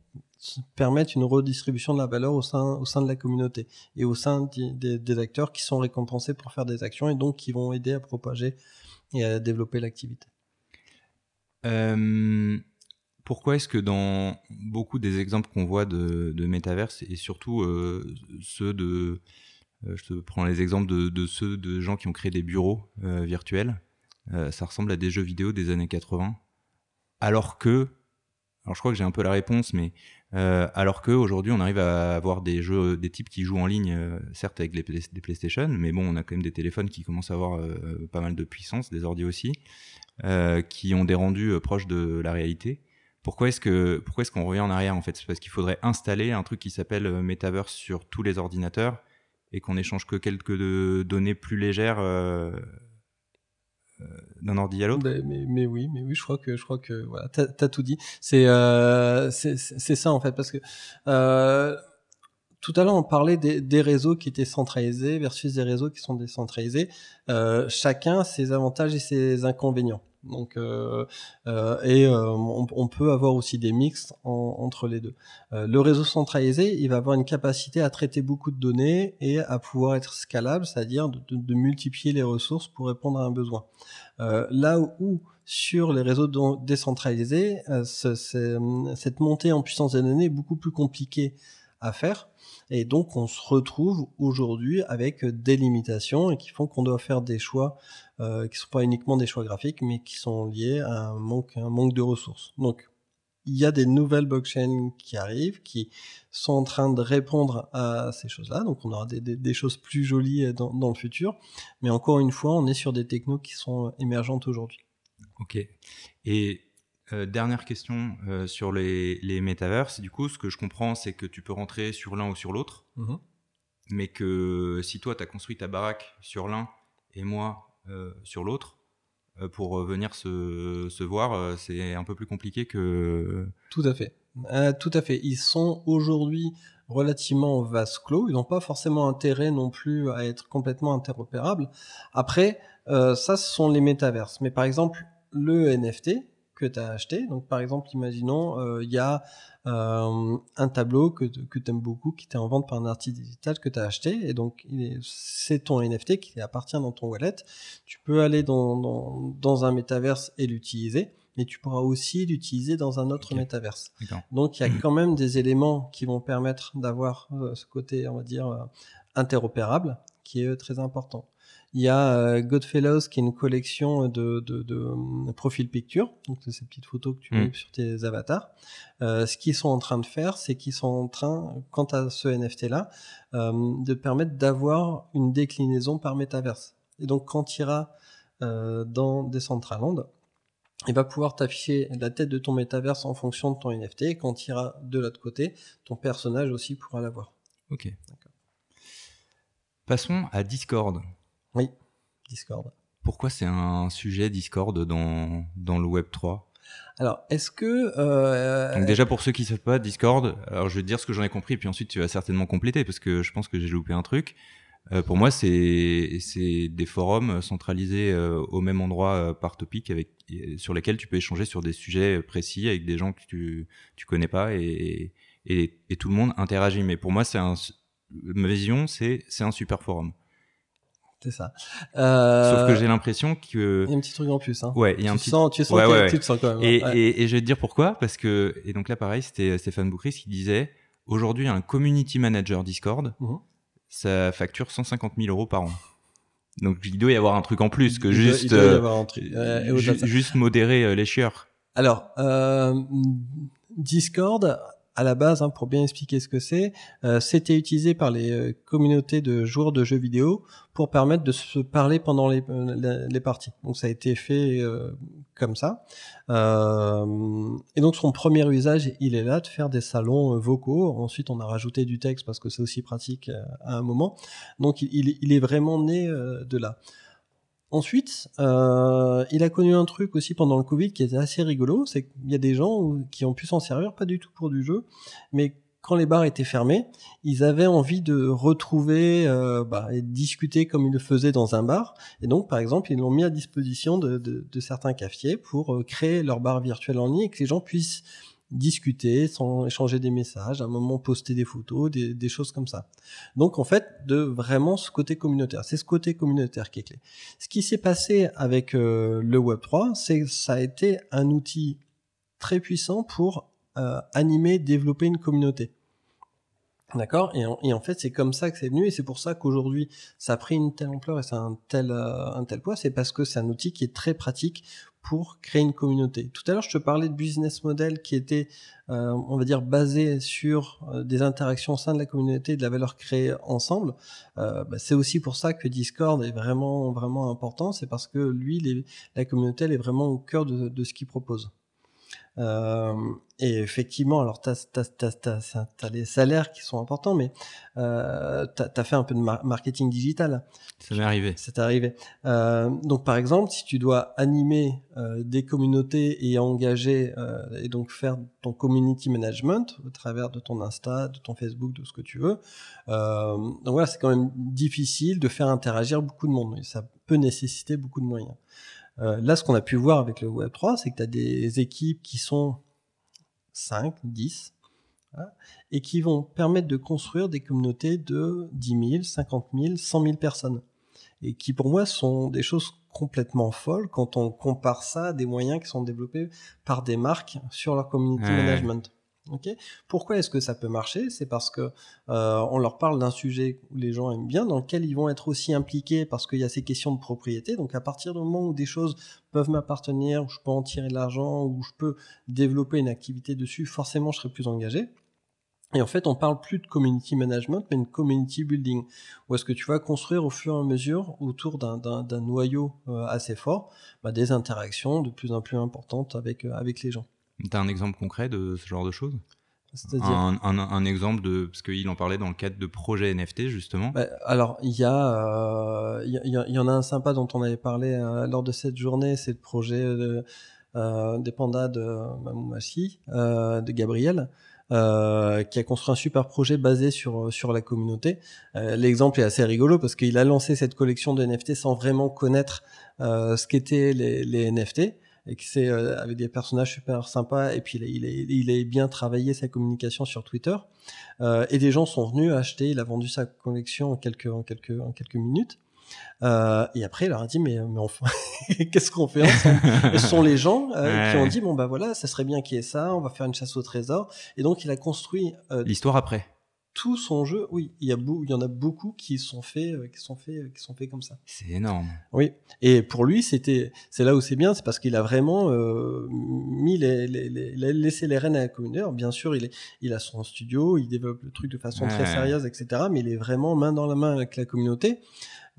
permettent une redistribution de la valeur au sein de la communauté et au sein des acteurs qui sont récompensés pour faire des actions et donc qui vont aider à propager et à développer l'activité. Pourquoi est-ce que dans beaucoup des exemples qu'on voit de métaverse et surtout ceux de... je te prends les exemples de ceux de gens qui ont créé des bureaux virtuels, ça ressemble à des jeux vidéo des années 80, alors je crois que j'ai un peu la réponse, mais alors qu'aujourd'hui on arrive à avoir des jeux, des types qui jouent en ligne, certes avec des PlayStation, mais bon, on a quand même des téléphones qui commencent à avoir pas mal de puissance, des ordi aussi, qui ont des rendus proches de la réalité. Pourquoi est-ce qu'on revient en arrière en fait? C'est parce qu'il faudrait installer un truc qui s'appelle Metaverse sur tous les ordinateurs et qu'on échange que quelques données plus légères Non, Diallo. Mais oui, je crois que voilà, t'as tout dit. C'est ça en fait, parce que tout à l'heure on parlait des réseaux qui étaient centralisés versus des réseaux qui sont décentralisés. Chacun ses avantages et ses inconvénients. Donc on peut avoir aussi des mix entre les deux. Le réseau centralisé, il va avoir une capacité à traiter beaucoup de données et à pouvoir être scalable, c'est-à-dire de multiplier les ressources pour répondre à un besoin. Là où sur les réseaux décentralisés, cette montée en puissance des données est beaucoup plus compliquée à faire. Et donc, on se retrouve aujourd'hui avec des limitations et qui font qu'on doit faire des choix qui ne sont pas uniquement des choix graphiques, mais qui sont liés à un manque de ressources. Donc, il y a des nouvelles blockchains qui arrivent, qui sont en train de répondre à ces choses-là. Donc, on aura des choses plus jolies dans le futur. Mais encore une fois, on est sur des technos qui sont émergentes aujourd'hui. Ok. Et... dernière question sur les metaverses. Du coup, ce que je comprends, c'est que tu peux rentrer sur l'un ou sur l'autre, mais que si toi, tu as construit ta baraque sur l'un et moi sur l'autre, pour venir se voir, c'est un peu plus compliqué que... Tout à fait. Ils sont aujourd'hui relativement vase clos. Ils n'ont pas forcément intérêt non plus à être complètement interopérables. Après, ça, ce sont les metaverses. Mais par exemple, le NFT... que tu as acheté. Donc, par exemple, imaginons, il y a un tableau que tu aimes beaucoup, qui était en vente par un artiste digital que tu as acheté. Et donc, c'est ton NFT qui appartient dans ton wallet. Tu peux aller dans un métaverse et l'utiliser, mais tu pourras aussi l'utiliser dans un autre métaverse. Donc, il y a quand même des éléments qui vont permettre d'avoir ce côté, on va dire, interopérable, qui est très important. Il y a Goodfellows qui est une collection de profil picture, donc c'est ces petites photos que tu mets sur tes avatars. Ce qu'ils sont en train de faire, c'est qu'ils sont en train, quant à ce NFT-là, de permettre d'avoir une déclinaison par métaverse. Et donc quand il ira dans Decentraland, il va pouvoir t'afficher la tête de ton métaverse en fonction de ton NFT, et quand il ira de l'autre côté, ton personnage aussi pourra l'avoir. Ok. D'accord. Passons à Discord. Oui, Discord. Pourquoi c'est un sujet Discord dans le Web3 ? Alors, est-ce que... Donc déjà, pour ceux qui ne savent pas, Discord, alors je vais te dire ce que j'en ai compris, puis ensuite tu vas certainement compléter, parce que je pense que j'ai loupé un truc. Pour moi, c'est des forums centralisés au même endroit par topic, sur lesquels tu peux échanger sur des sujets précis avec des gens que tu connais pas, et tout le monde interagit. Mais pour moi, ma vision, c'est un super forum. C'est ça. Sauf que j'ai l'impression que... Il y a un petit truc en plus, hein. Ouais, il y a tu te sens quand même. Et je vais te dire pourquoi, parce que... Et donc là, pareil, c'était Stéphane Boucris qui disait « Aujourd'hui, un community manager Discord, ça facture 150 000 € par an. » Donc, il doit y avoir un truc en plus que juste modérer les chieurs. Alors, Discord... À la base, pour bien expliquer ce que c'est, c'était utilisé par les communautés de joueurs de jeux vidéo pour permettre de se parler pendant les parties. Donc ça a été fait comme ça. Et donc son premier usage, il est là, de faire des salons vocaux. Ensuite, on a rajouté du texte parce que c'est aussi pratique à un moment. Donc il est vraiment né de là. Ensuite, il a connu un truc aussi pendant le Covid qui était assez rigolo, c'est qu'il y a des gens qui ont pu s'en servir, pas du tout pour du jeu, mais quand les bars étaient fermés, ils avaient envie de retrouver et discuter comme ils le faisaient dans un bar. Et donc, par exemple, ils l'ont mis à disposition de certains cafetiers pour créer leur bar virtuel en ligne et que les gens puissent discuter, échanger des messages, à un moment poster des photos, des choses comme ça. Donc en fait, de vraiment ce côté communautaire. C'est ce côté communautaire qui est clé. Ce qui s'est passé avec le Web3, c'est que ça a été un outil très puissant pour animer, développer une communauté. D'accord ? Et en fait, c'est comme ça que c'est venu, et c'est pour ça qu'aujourd'hui, ça a pris une telle ampleur et ça a un tel poids, c'est parce que c'est un outil qui est très pratique pour créer une communauté. Tout à l'heure, je te parlais de business model qui était, on va dire, basé sur des interactions au sein de la communauté et de la valeur créée ensemble. C'est aussi pour ça que Discord est vraiment, vraiment important. C'est parce que la communauté, elle est vraiment au cœur de ce qu'il propose. Et effectivement, alors t'as les salaires qui sont importants, mais t'as fait un peu de marketing digital. Ça m'est arrivé. Ça t'est arrivé. Donc par exemple, si tu dois animer des communautés et engager et donc faire ton community management au travers de ton Insta, de ton Facebook, de ce que tu veux. Donc voilà, c'est quand même difficile de faire interagir beaucoup de monde. Et ça peut nécessiter beaucoup de moyens. Là, ce qu'on a pu voir avec le Web3, c'est que tu as des équipes qui sont 5, 10, voilà, et qui vont permettre de construire des communautés de 10 000, 50 000, 100 000 personnes. Et qui, pour moi, sont des choses complètement folles quand on compare ça à des moyens qui sont développés par des marques sur leur community management. Okay. Pourquoi est-ce que ça peut marcher? C'est parce que on leur parle d'un sujet où les gens aiment bien, dans lequel ils vont être aussi impliqués parce qu'il y a ces questions de propriété. Donc à partir du moment où des choses peuvent m'appartenir, où je peux en tirer de l'argent, où je peux développer une activité dessus, forcément je serai plus engagé. Et en fait, on parle plus de community management, mais de community building, où est-ce que tu vas construire au fur et à mesure, autour d'un noyau assez fort, des interactions de plus en plus importantes avec les gens. T'as un exemple concret de ce genre de choses? C'est-à-dire un exemple de... Parce qu'il en parlait dans le cadre de projets NFT, justement. Alors, il y en a un sympa dont on avait parlé lors de cette journée, c'est le projet des pandas de Mamoumashi, de Gabriel, qui a construit un super projet basé sur la communauté. L'exemple est assez rigolo parce qu'il a lancé cette collection de NFT sans vraiment connaître ce qu'étaient les NFT. Et que c'est avec des personnages super sympas, et puis il a bien travaillé sa communication sur Twitter, et des gens sont venus acheter. Il a vendu sa collection en quelques minutes, et après il leur a dit mais enfin qu'est-ce qu'on fait ensemble? Ce sont les gens qui ont dit voilà, ça serait bien qu'il y ait ça, on va faire une chasse au trésor. Et donc il a construit l'histoire après. Tout son jeu, oui, il y en a beaucoup qui sont faits comme ça. C'est énorme. Oui, et pour lui, c'est là où c'est bien, c'est parce qu'il a vraiment laissé les rênes à la communauté. Bien sûr, il a son studio, il développe le truc de façon très sérieuse, etc. Mais il est vraiment main dans la main avec la communauté,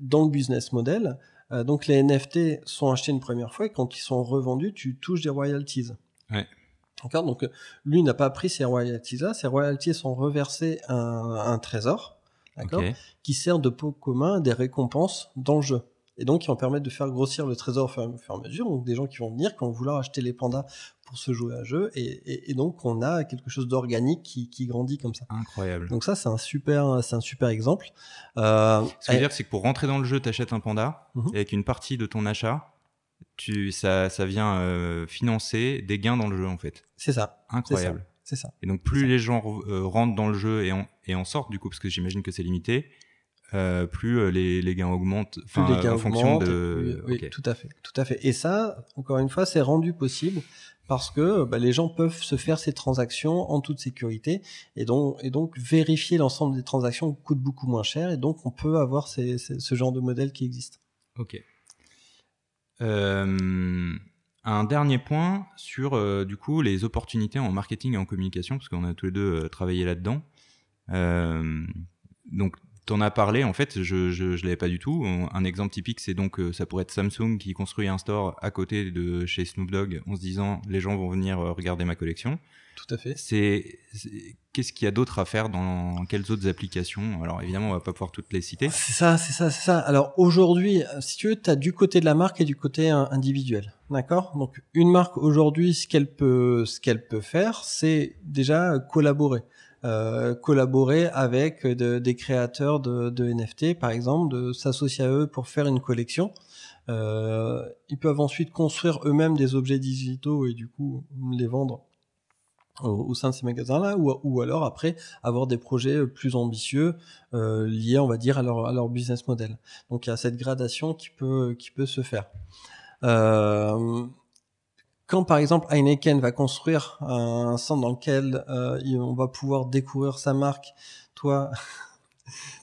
dans le business model. Donc les NFT sont achetés une première fois, et quand ils sont revendus, tu touches des royalties. Ouais. Donc lui n'a pas pris ces royalties-là. Ces royalties sont reversées à un trésor, okay, qui sert de pot commun, des récompenses dans le jeu. Et donc, qui vont permettre de faire grossir le trésor au fur et à mesure. Donc, des gens qui vont venir, qui vont vouloir acheter les pandas pour se jouer à un jeu. Et donc, on a quelque chose d'organique qui grandit comme ça. Incroyable. Donc ça, c'est un super exemple. Ce que je veux dire, c'est que pour rentrer dans le jeu, tu achètes un panda, et avec une partie de ton achat, ça vient financer des gains dans le jeu, en fait. C'est ça. Incroyable. C'est ça. Et donc, plus les gens rentrent dans le jeu et en sortent, du coup, parce que j'imagine que c'est limité, plus les gains augmentent, enfin, en fonction de... Oui, okay. Tout à fait. Et ça, encore une fois, c'est rendu possible parce que les gens peuvent se faire ces transactions en toute sécurité et donc vérifier l'ensemble des transactions coûte beaucoup moins cher, et donc on peut avoir ce genre de modèle qui existe. Ok. Un dernier point sur du coup les opportunités en marketing et en communication, parce qu'on a tous les deux travaillé là-dedans. Donc t'en as parlé, en fait je l'avais pas du tout. Un exemple typique, c'est donc ça pourrait être Samsung qui construit un store à côté de chez Snoop Dogg en se disant les gens vont venir regarder ma collection. Tout à fait. Qu'est-ce qu'il y a d'autre à faire dans quelles autres applications? Alors évidemment, on va pas pouvoir toutes les citer. C'est ça. Alors aujourd'hui, si tu veux, tu as du côté de la marque et du côté individuel. D'accord? Donc une marque aujourd'hui, ce qu'elle peut faire, c'est déjà collaborer avec des créateurs de NFT, par exemple, de s'associer à eux pour faire une collection. Ils peuvent ensuite construire eux-mêmes des objets digitaux et du coup les vendre au sein de ces magasins-là, ou alors après avoir des projets plus ambitieux liés, on va dire, à leur business model. Donc il y a cette gradation qui peut se faire. Quand par exemple Heineken va construire un centre dans lequel on va pouvoir découvrir sa marque, toi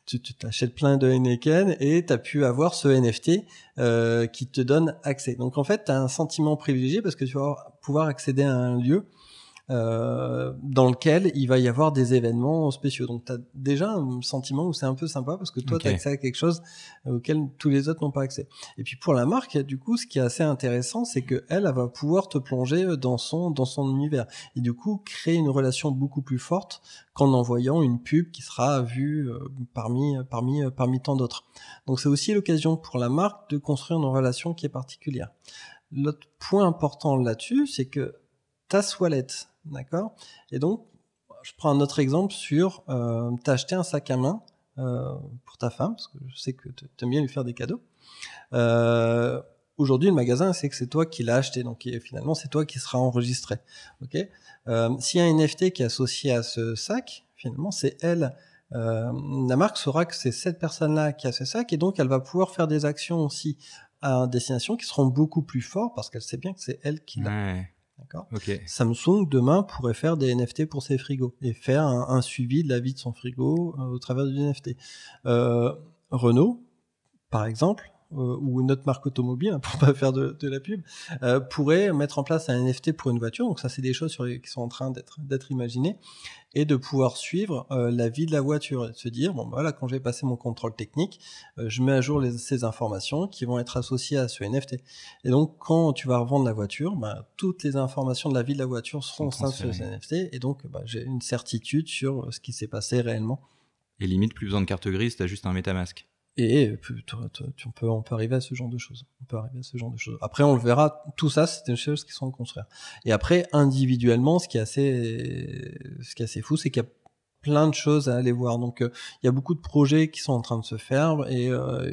tu t'achètes plein de Heineken et tu as pu avoir ce NFT qui te donne accès. Donc en fait tu as un sentiment privilégié parce que tu vas pouvoir accéder à un lieu dans lequel il va y avoir des événements spéciaux. Donc tu as déjà un sentiment où c'est un peu sympa parce que toi tu as accès à quelque chose auquel tous les autres n'ont pas accès. Et puis pour la marque, du coup, ce qui est assez intéressant, c'est que elle va pouvoir te plonger dans son univers et du coup créer une relation beaucoup plus forte qu'en envoyant une pub qui sera vue parmi tant d'autres. Donc c'est aussi l'occasion pour la marque de construire une relation qui est particulière. L'autre point important là-dessus, c'est que ta wallet, d'accord ? Et donc, je prends un autre exemple sur t'as acheté un sac à main pour ta femme, parce que je sais que t'aimes bien lui faire des cadeaux. Aujourd'hui, le magasin, c'est que c'est toi qui l'as acheté, donc finalement, c'est toi qui seras enregistré. Okay ? S'il y a un NFT qui est associé à ce sac, finalement, c'est elle... la marque saura que c'est cette personne-là qui a ce sac et donc elle va pouvoir faire des actions aussi à destination qui seront beaucoup plus fortes parce qu'elle sait bien que c'est elle qui l'a. Ouais. D'accord. Okay. Samsung demain pourrait faire des NFT pour ses frigos et faire un suivi de la vie de son frigo au travers du NFT. Renault, par exemple, ou une autre marque automobile, hein, pour pas faire de la pub, pourrait mettre en place un NFT pour une voiture. Donc ça, c'est des choses qui sont en train d'être imaginées et de pouvoir suivre la vie de la voiture et de se dire, bon, voilà, quand j'ai passé mon contrôle technique, je mets à jour ces informations qui vont être associées à ce NFT. Et donc, quand tu vas revendre la voiture, toutes les informations de la vie de la voiture seront au sein de ce NFT et donc j'ai une certitude sur ce qui s'est passé réellement. Et limite, plus besoin de carte grise, t'as juste un MetaMask. Et on peut arriver à ce genre de choses. Après, on le verra. Tout ça, c'est des choses qui sont en construire. Et après, individuellement, ce qui est assez fou, c'est qu'il y a plein de choses à aller voir. Donc, il y a beaucoup de projets qui sont en train de se faire et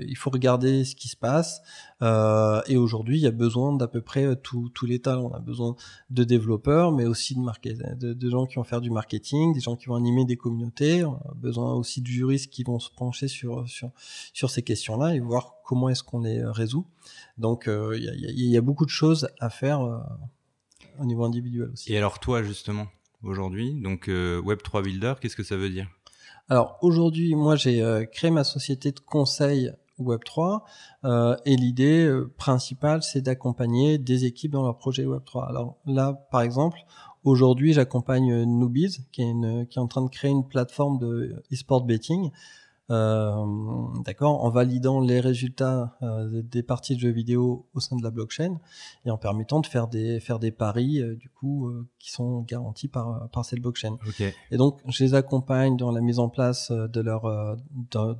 il faut regarder ce qui se passe. Et aujourd'hui, il y a besoin d'à peu près tous les talents. On a besoin de développeurs, mais aussi de gens qui vont faire du marketing, des gens qui vont animer des communautés. On a besoin aussi de juristes qui vont se pencher sur ces questions-là et voir comment est-ce qu'on les résout. Donc, il y a beaucoup de choses à faire au niveau individuel aussi. Et alors toi, justement, aujourd'hui, donc Web3 Builder, qu'est-ce que ça veut dire ? Alors aujourd'hui, moi j'ai créé ma société de conseil Web3 et l'idée principale, c'est d'accompagner des équipes dans leur projet Web3. Alors là, par exemple, aujourd'hui j'accompagne Noobies qui est en train de créer une plateforme de e-sport betting. En validant les résultats des parties de jeux vidéo au sein de la blockchain et en permettant de faire des paris qui sont garantis par cette blockchain. Okay. Et donc je les accompagne dans la mise en place de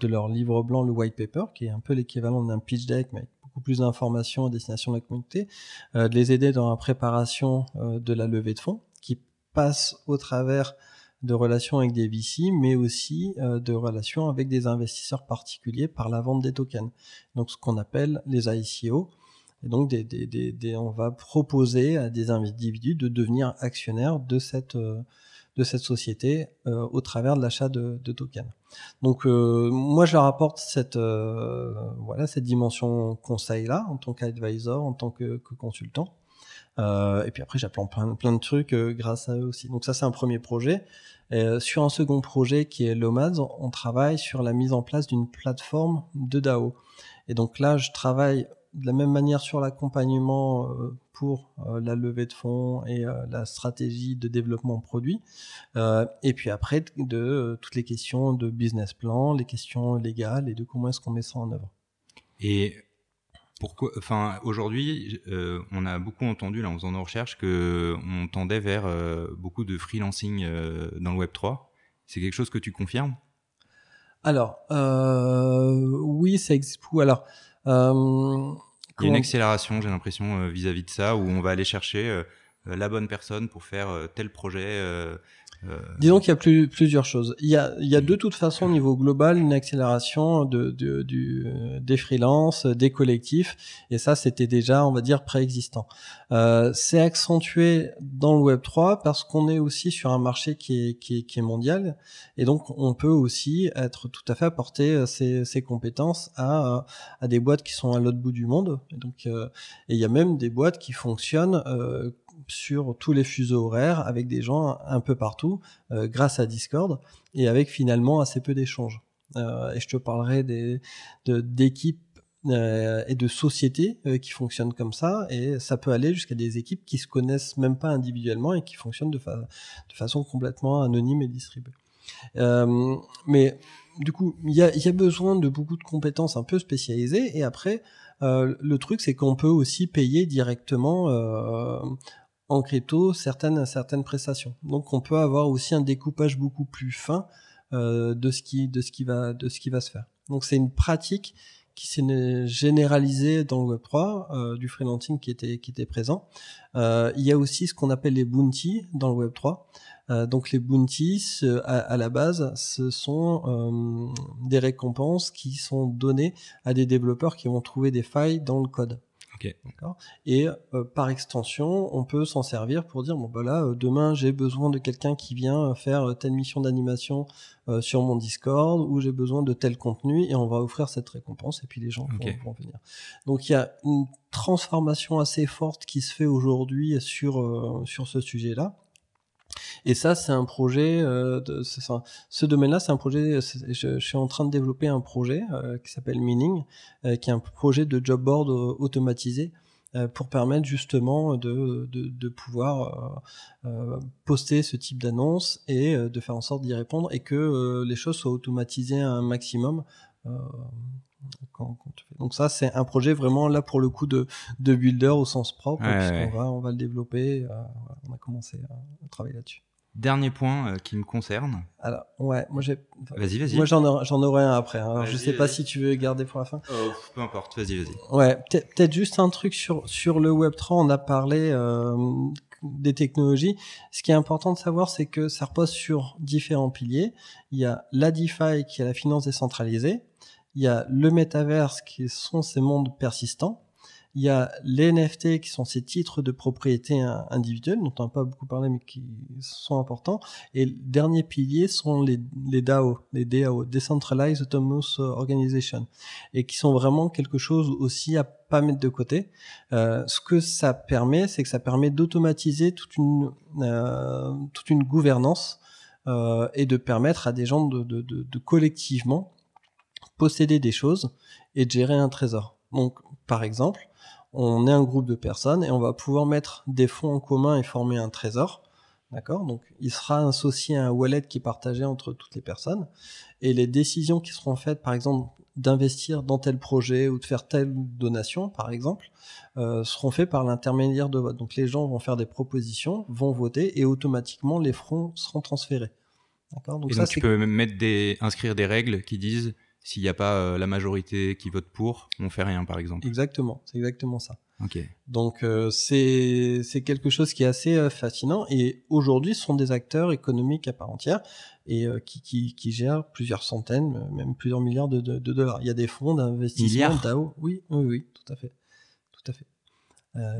leur livre blanc, le white paper, qui est un peu l'équivalent d'un pitch deck mais avec beaucoup plus d'informations à destination de la communauté, de les aider dans la préparation de la levée de fonds qui passe au travers de relations avec des VC, mais aussi de relations avec des investisseurs particuliers par la vente des tokens. Donc, ce qu'on appelle les ICO. Et donc, on va proposer à des individus de devenir actionnaires de cette société au travers de l'achat de tokens. Donc, moi, je leur apporte cette dimension conseil-là, en tant qu'advisor, en tant que consultant. Et puis après, j'apprends plein de trucs grâce à eux aussi. Donc ça, c'est un premier projet. Sur un second projet qui est Lomads, on travaille sur la mise en place d'une plateforme de DAO. Et donc là, je travaille de la même manière sur l'accompagnement pour la levée de fonds et la stratégie de développement produit. Et puis après, de toutes les questions de business plan, les questions légales et de comment est-ce qu'on met ça en œuvre. Et... pourquoi, aujourd'hui, on a beaucoup entendu, là, en faisant nos recherches, qu'on tendait vers beaucoup de freelancing dans le Web3. C'est quelque chose que tu confirmes ? Alors, oui, ça existe. Alors, il y a une accélération, j'ai l'impression, vis-à-vis de ça, où on va aller chercher la bonne personne pour faire tel projet. Disons qu'il y a plusieurs choses. Il y a de toute façon, au niveau global, une accélération des freelances, des collectifs, et ça, c'était déjà, on va dire, préexistant. C'est accentué dans le Web3 parce qu'on est aussi sur un marché qui est mondial, et donc on peut aussi être tout à fait apporter ces compétences à des boîtes qui sont à l'autre bout du monde. Et donc, il y a même des boîtes qui fonctionnent sur tous les fuseaux horaires avec des gens un peu partout grâce à Discord et avec finalement assez peu d'échanges. Et je te parlerai d'équipes et de sociétés qui fonctionnent comme ça, et ça peut aller jusqu'à des équipes qui se connaissent même pas individuellement et qui fonctionnent de façon complètement anonyme et distribuée. Mais du coup, il y a besoin de beaucoup de compétences un peu spécialisées, et après, le truc, c'est qu'on peut aussi payer directement en crypto certaines prestations. Donc, on peut avoir aussi un découpage beaucoup plus fin de ce qui va se faire. Donc, c'est une pratique qui s'est généralisée dans le Web3, du freelancing qui était présent. Il y a aussi ce qu'on appelle les bounties dans le Web3. Donc les bounties, à la base, ce sont des récompenses qui sont données à des développeurs qui vont trouver des failles dans le code. Okay. D'accord. Et par extension, on peut s'en servir pour dire, bon bah là, demain j'ai besoin de quelqu'un qui vient faire telle mission d'animation sur mon Discord, ou j'ai besoin de tel contenu, et on va offrir cette récompense, et puis les gens vont venir. Donc il y a une transformation assez forte qui se fait aujourd'hui sur ce sujet-là. Et ça, c'est un projet, ce domaine-là, c'est un projet, je suis en train de développer un projet qui s'appelle Mining, qui est un projet de job board automatisé pour permettre justement de pouvoir poster ce type d'annonce et de faire en sorte d'y répondre, et que les choses soient automatisées un maximum. Quand tu fais. Donc ça, c'est un projet vraiment là pour le coup de builder au sens propre, puisqu'on va le développer. On a commencé à travailler là-dessus. Dernier point qui me concerne. Alors ouais, moi j'ai. Vas-y. Moi j'en aurai un après. Hein. Alors, je sais pas si tu veux garder pour la fin. Peu importe. Vas-y. Ouais, peut-être juste un truc sur le Web3. On a parlé des technologies. Ce qui est important de savoir, c'est que ça repose sur différents piliers. Il y a la DeFi qui est la finance décentralisée. Il y a le Metaverse qui sont ces mondes persistants. Il y a les NFT qui sont ces titres de propriété individuelle, dont on n'a pas beaucoup parlé, mais qui sont importants. Et le dernier pilier sont les DAO, les DAO, Decentralized Autonomous Organization, et qui sont vraiment quelque chose aussi à pas mettre de côté. Ce que ça permet, c'est que ça permet d'automatiser toute une gouvernance et de permettre à des gens de collectivement posséder des choses et de gérer un trésor. Donc, par exemple, on est un groupe de personnes et on va pouvoir mettre des fonds en commun et former un trésor. D'accord ? Donc, il sera associé à un wallet qui est partagé entre toutes les personnes. Et les décisions qui seront faites, par exemple, d'investir dans tel projet ou de faire telle donation, par exemple, seront faites par l'intermédiaire de vote. Donc, les gens vont faire des propositions, vont voter et automatiquement, les fonds seront transférés. D'accord ? Donc, et ça, donc tu peux même inscrire des règles qui disent... S'il n'y a pas la majorité qui vote pour, on ne fait rien, par exemple. Exactement, c'est exactement ça. Okay. Donc, c'est quelque chose qui est assez fascinant. Et aujourd'hui, ce sont des acteurs économiques à part entière et qui gèrent plusieurs centaines, même plusieurs milliards de dollars. Il y a des fonds d'investissement, DAO. Oui, tout à fait.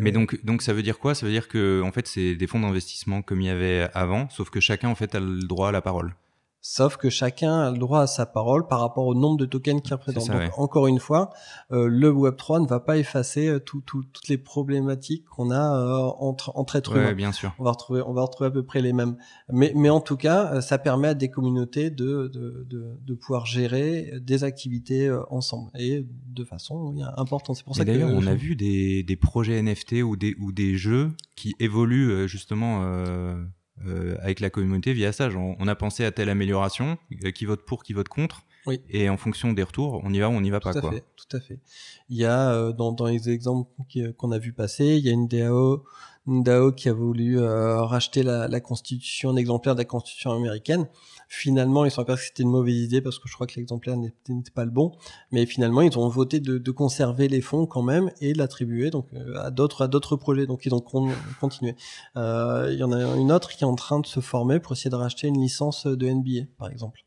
Mais donc ça veut dire quoi ? Ça veut dire que en fait, c'est des fonds d'investissement comme il y avait avant, sauf que chacun en fait a le droit à la parole. Sauf que chacun a le droit à sa parole par rapport au nombre de tokens qu'il représente. Ça, donc, Encore une fois, le Web3 ne va pas effacer toutes les problématiques qu'on a entre êtres humains. Bien sûr. On va retrouver à peu près les mêmes. Mais en tout cas, ça permet à des communautés de pouvoir gérer des activités ensemble et de façon importante. C'est pour ça que d'ailleurs, on a vu des projets NFT ou des jeux qui évoluent justement. Avec la communauté via ça, genre, on a pensé à telle amélioration, qui vote pour, qui vote contre, oui. Et en fonction des retours, on y va ou on n'y va pas. Tout à fait. Il y a dans les exemples qu'on a vu passer, il y a une DAO qui a voulu racheter la Constitution, un exemplaire de la Constitution américaine. Finalement, ils se sont aperçus que c'était une mauvaise idée parce que je crois que l'exemplaire n'était pas le bon. Mais finalement, ils ont voté de conserver les fonds quand même et de l'attribuer donc à d'autres projets. Donc ils ont continué. Il y en a une autre qui est en train de se former pour essayer de racheter une licence de NBA, par exemple.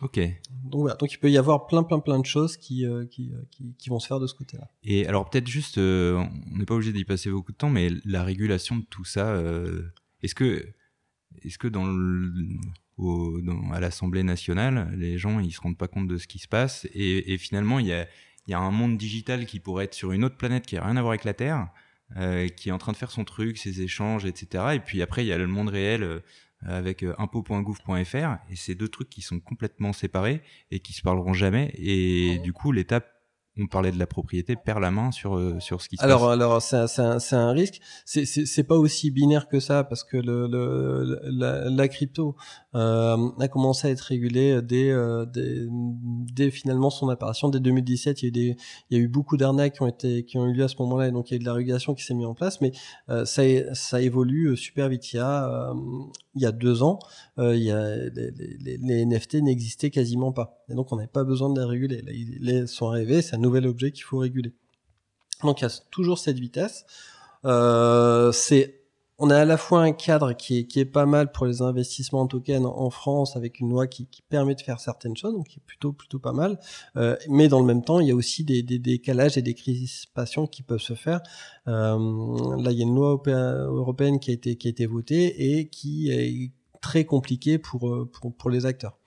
Ok. Donc voilà. Donc il peut y avoir plein de choses qui vont se faire de ce côté-là. Et alors peut-être juste, on n'est pas obligé d'y passer beaucoup de temps, mais la régulation de tout ça, est-ce que dans à l'Assemblée nationale, les gens ils se rendent pas compte de ce qui se passe et finalement il y a un monde digital qui pourrait être sur une autre planète qui n'a rien à voir avec la Terre, qui est en train de faire son truc, ses échanges, etc. Et puis après il y a le monde réel avec impots.gouv.fr et ces deux trucs qui sont complètement séparés et qui se parleront jamais et du coup l'État on parlait de la propriété, perd la main sur ce qui se passe. Alors, c'est un risque. C'est pas aussi binaire que ça, parce que la crypto a commencé à être régulée dès finalement son apparition. Dès 2017, il y a eu beaucoup d'arnaques qui ont eu lieu à ce moment-là, et donc il y a eu de la régulation qui s'est mise en place, mais ça évolue super vite. Il y a 2 ans, les NFT n'existaient quasiment pas, et donc on n'avait pas besoin de les réguler. Là, ils sont arrivés, c'est un nouvel objet qu'il faut réguler. Donc il y a toujours cette vitesse. On a à la fois un cadre qui est pas mal pour les investissements en token en France, avec une loi qui permet de faire certaines choses, donc qui est plutôt pas mal. Mais dans le même temps, il y a aussi des décalages et des crispations qui peuvent se faire. Là, il y a une loi européenne qui a été votée et qui est très compliquée pour les acteurs.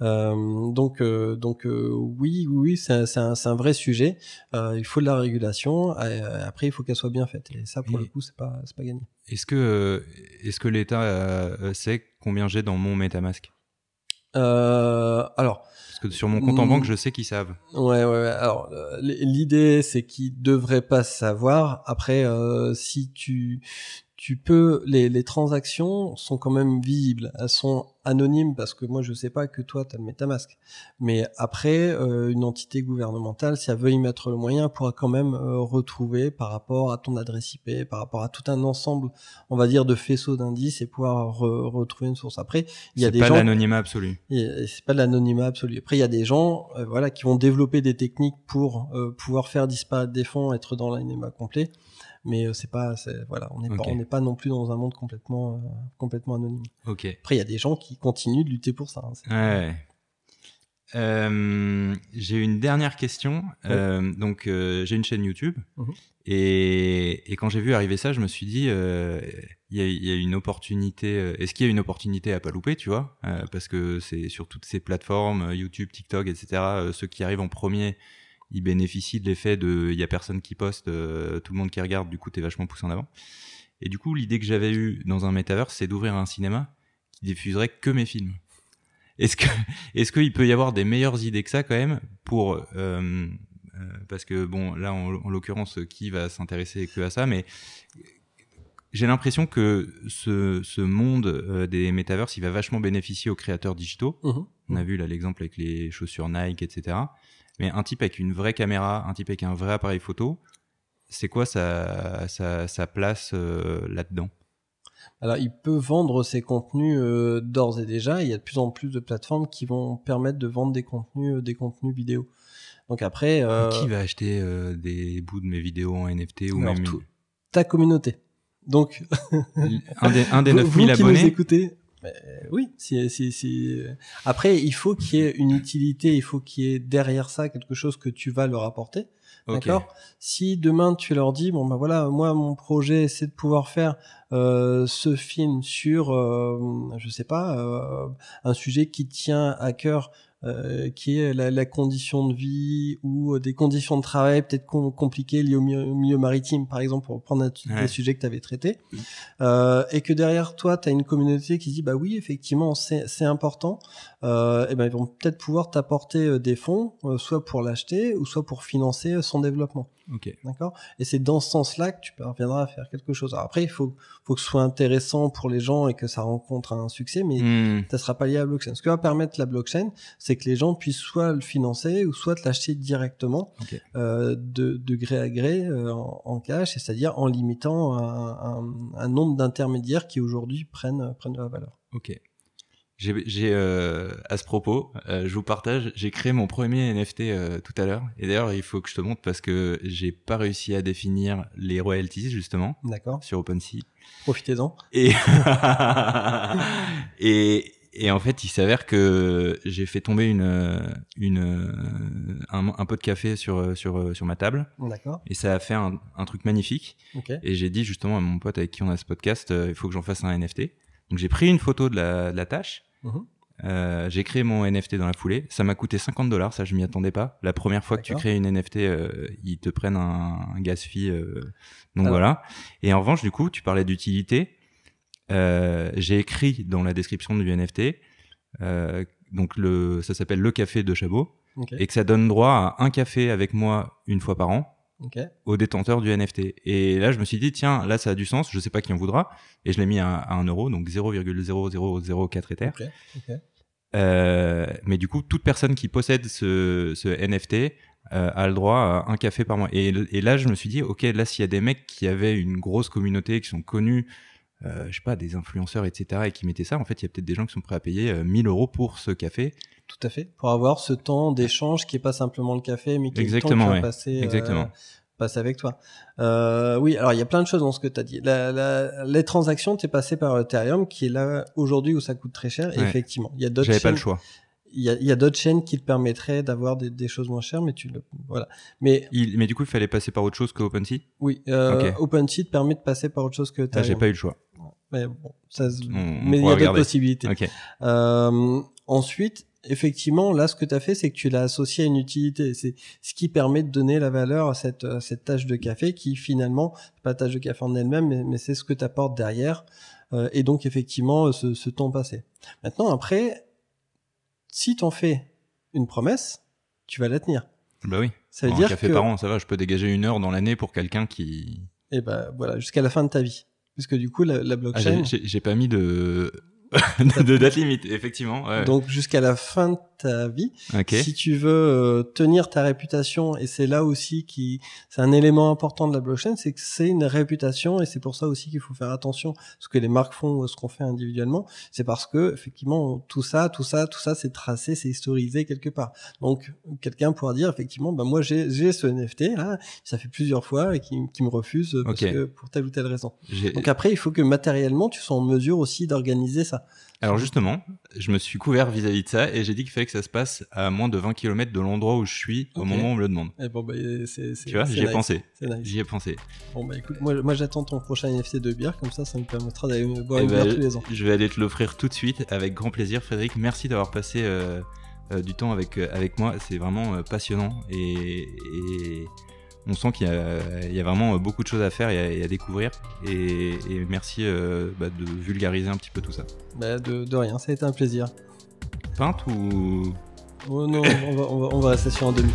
Oui, c'est un vrai sujet. Il faut de la régulation. Après, il faut qu'elle soit bien faite. Et ça, pour le coup, c'est pas gagné. Est-ce que l'État sait combien j'ai dans mon MetaMask? Alors, parce que sur mon compte en banque, je sais qu'ils savent. Ouais. Alors, l'idée, c'est qu'ils devraient pas savoir. Après, si tu peux, les transactions sont quand même visibles. Elles sont anonymes parce que moi, je sais pas que toi, t'as le MetaMask. Mais après, une entité gouvernementale, si elle veut y mettre le moyen, pourra quand même retrouver par rapport à ton adresse IP, par rapport à tout un ensemble, on va dire, de faisceaux d'indices, et pouvoir retrouver une source. Après, il y a des gens. C'est pas l'anonymat absolu. C'est pas de l'anonymat absolu. Après, il y a des gens, qui vont développer des techniques pour pouvoir faire disparaître des fonds, être dans l'anonymat complet. Mais on n'est pas non plus dans un monde complètement anonyme. Ok. Après, il y a des gens qui continuent de lutter pour ça. J'ai une dernière question. Ouais. J'ai une chaîne YouTube. Mmh. Et quand j'ai vu arriver ça, je me suis dit, il y a une opportunité. Est-ce qu'il y a une opportunité à pas louper, tu vois? Parce que c'est sur toutes ces plateformes, YouTube, TikTok, etc. Ceux qui arrivent en premier, ils bénéficient de l'effet de il y a personne qui poste, tout le monde qui regarde, du coup t'es vachement poussé en avant. Et du coup, l'idée que j'avais eue dans un metaverse, c'est d'ouvrir un cinéma qui diffuserait que mes films. Est-ce que il peut y avoir des meilleures idées que ça quand même pour parce que bon, là en l'occurrence, qui va s'intéresser que à ça, mais j'ai l'impression que ce monde des metaverses, il va vachement bénéficier aux créateurs digitaux. Mmh. On a vu là l'exemple avec les chaussures Nike, etc. Mais un type avec une vraie caméra, un type avec un vrai appareil photo, c'est quoi sa place là-dedans? Alors, il peut vendre ses contenus d'ores et déjà. Il y a de plus en plus de plateformes qui vont permettre de vendre des contenus vidéo. Donc après... Qui va acheter des bouts de mes vidéos en NFT ou même... Ta communauté. Donc... un des 9000 abonnés... Vous qui nous écoutez... Oui, si. Après, il faut qu'il y ait une utilité, il faut qu'il y ait derrière ça quelque chose que tu vas leur apporter. Okay. D'accord? Si demain tu leur dis, moi mon projet c'est de pouvoir faire ce film sur, un sujet qui tient à cœur, qui est la condition de vie ou des conditions de travail peut-être compliquées liées au milieu maritime, par exemple, pour reprendre des sujets que tu avais traités, et que derrière toi, tu as une communauté qui se dit « bah oui, effectivement, c'est important », et ben ils vont peut-être pouvoir t'apporter des fonds, soit pour l'acheter ou soit pour financer son développement. Okay. D'accord. Et c'est dans ce sens-là que tu parviendras à faire quelque chose. Alors après, il faut que ce soit intéressant pour les gens et que ça rencontre un succès, mais ça sera pas lié à la blockchain. Ce que va permettre la blockchain, c'est que les gens puissent soit le financer ou soit l'acheter directement, okay, de gré à gré en cash, c'est-à-dire en limitant un nombre d'intermédiaires qui aujourd'hui prennent de la valeur. Ok. J'ai à ce propos, je vous partage, j'ai créé mon premier NFT tout à l'heure, et d'ailleurs il faut que je te montre parce que j'ai pas réussi à définir les royalties justement. D'accord. Sur OpenSea. Profitez-en. Et en fait il s'avère que j'ai fait tomber un pot de café sur ma table. D'accord. Et ça a fait un truc magnifique. Okay. Et j'ai dit justement à mon pote avec qui on a ce podcast, il faut que j'en fasse un NFT. Donc j'ai pris une photo de la tâche, j'ai créé mon NFT dans la foulée, ça m'a coûté $50, ça je m'y attendais pas. La première fois, d'accord, que tu crées une NFT, ils te prennent un gas fee, donc voilà. Et en revanche, du coup, tu parlais d'utilité, j'ai écrit dans la description du NFT, ça s'appelle le café de Chabot, okay. et que ça donne droit à un café avec moi une fois par an okay. aux détenteurs du NFT. Et là, je me suis dit, tiens, là, ça a du sens, je sais pas qui en voudra. Et je l'ai mis à 1 euro, donc 0,0004 Ether. Okay. Okay. Mais du coup, toute personne qui possède ce NFT a le droit à un café par mois. Et là, je me suis dit, ok, là, s'il y a des mecs qui avaient une grosse communauté, qui sont connus, je sais pas, des influenceurs, etc., et qui mettaient ça, en fait, il y a peut-être des gens qui sont prêts à payer 1 000 euros pour ce café. Tout à fait, pour avoir ce temps d'échange qui n'est pas simplement le café, mais qui est le temps que tu as passé avec toi. Oui, alors il y a plein de choses dans ce que tu as dit. Les transactions, tu es passé par Ethereum, qui est là aujourd'hui où ça coûte très cher. Et ouais. Effectivement, il y a d'autres chaînes. J'avais pas le choix. Il y a d'autres chaînes qui te permettraient d'avoir des choses moins chères, mais voilà. Mais du coup, il fallait passer par autre chose que OpenSea. Oui, okay. OpenSea te permet de passer par autre chose que Ethereum. Ah, j'ai pas eu le choix. Mais bon, mais il y a d'autres possibilités. Okay. Ensuite, effectivement, là, ce que tu as fait, c'est que tu l'as associé à une utilité. C'est ce qui permet de donner la valeur à cette tâche de café qui, finalement, pas tâche de café en elle-même, mais c'est ce que tu apportes derrière. Et donc, effectivement, ce temps passé. Maintenant, après, si t'en fais une promesse, tu vas la tenir. Bah oui. Ça veut dire que... Un café par an, ça va, je peux dégager 1 heure dans l'année pour quelqu'un qui... Et bah, voilà, jusqu'à la fin de ta vie. Puisque du coup, la blockchain... Ah, j'ai pas mis de date limite, effectivement. Ouais. Donc jusqu'à la fin de ta vie, okay. Si tu veux tenir ta réputation, et c'est là aussi c'est un élément important de la blockchain, c'est que c'est une réputation, et c'est pour ça aussi qu'il faut faire attention ce que les marques font ou ce qu'on fait individuellement, c'est parce que effectivement tout ça c'est tracé, c'est historisé quelque part. Donc quelqu'un pourra dire effectivement bah moi j'ai ce NFT là, ça fait plusieurs fois et qui me refuse parce okay. que pour telle ou telle raison. Donc après il faut que matériellement tu sois en mesure aussi d'organiser ça. Alors justement, je me suis couvert vis-à-vis de ça et j'ai dit qu'il fallait que ça se passe à moins de 20 km de l'endroit où je suis au okay. moment où on me le demande. Et bon, bah, tu vois, j'y ai pensé. Bon bah écoute, moi j'attends ton prochain NFT de bière, comme ça me permettra d'aller me boire une bière tous les ans. Je vais aller te l'offrir tout de suite avec grand plaisir. Frédéric, merci d'avoir passé du temps avec moi, c'est vraiment passionnant et on sent qu'il y a vraiment beaucoup de choses à faire et à découvrir. Et merci de vulgariser un petit peu tout ça. Bah de rien, ça a été un plaisir. Peinte ou... Oh non, on va rester sur un demi.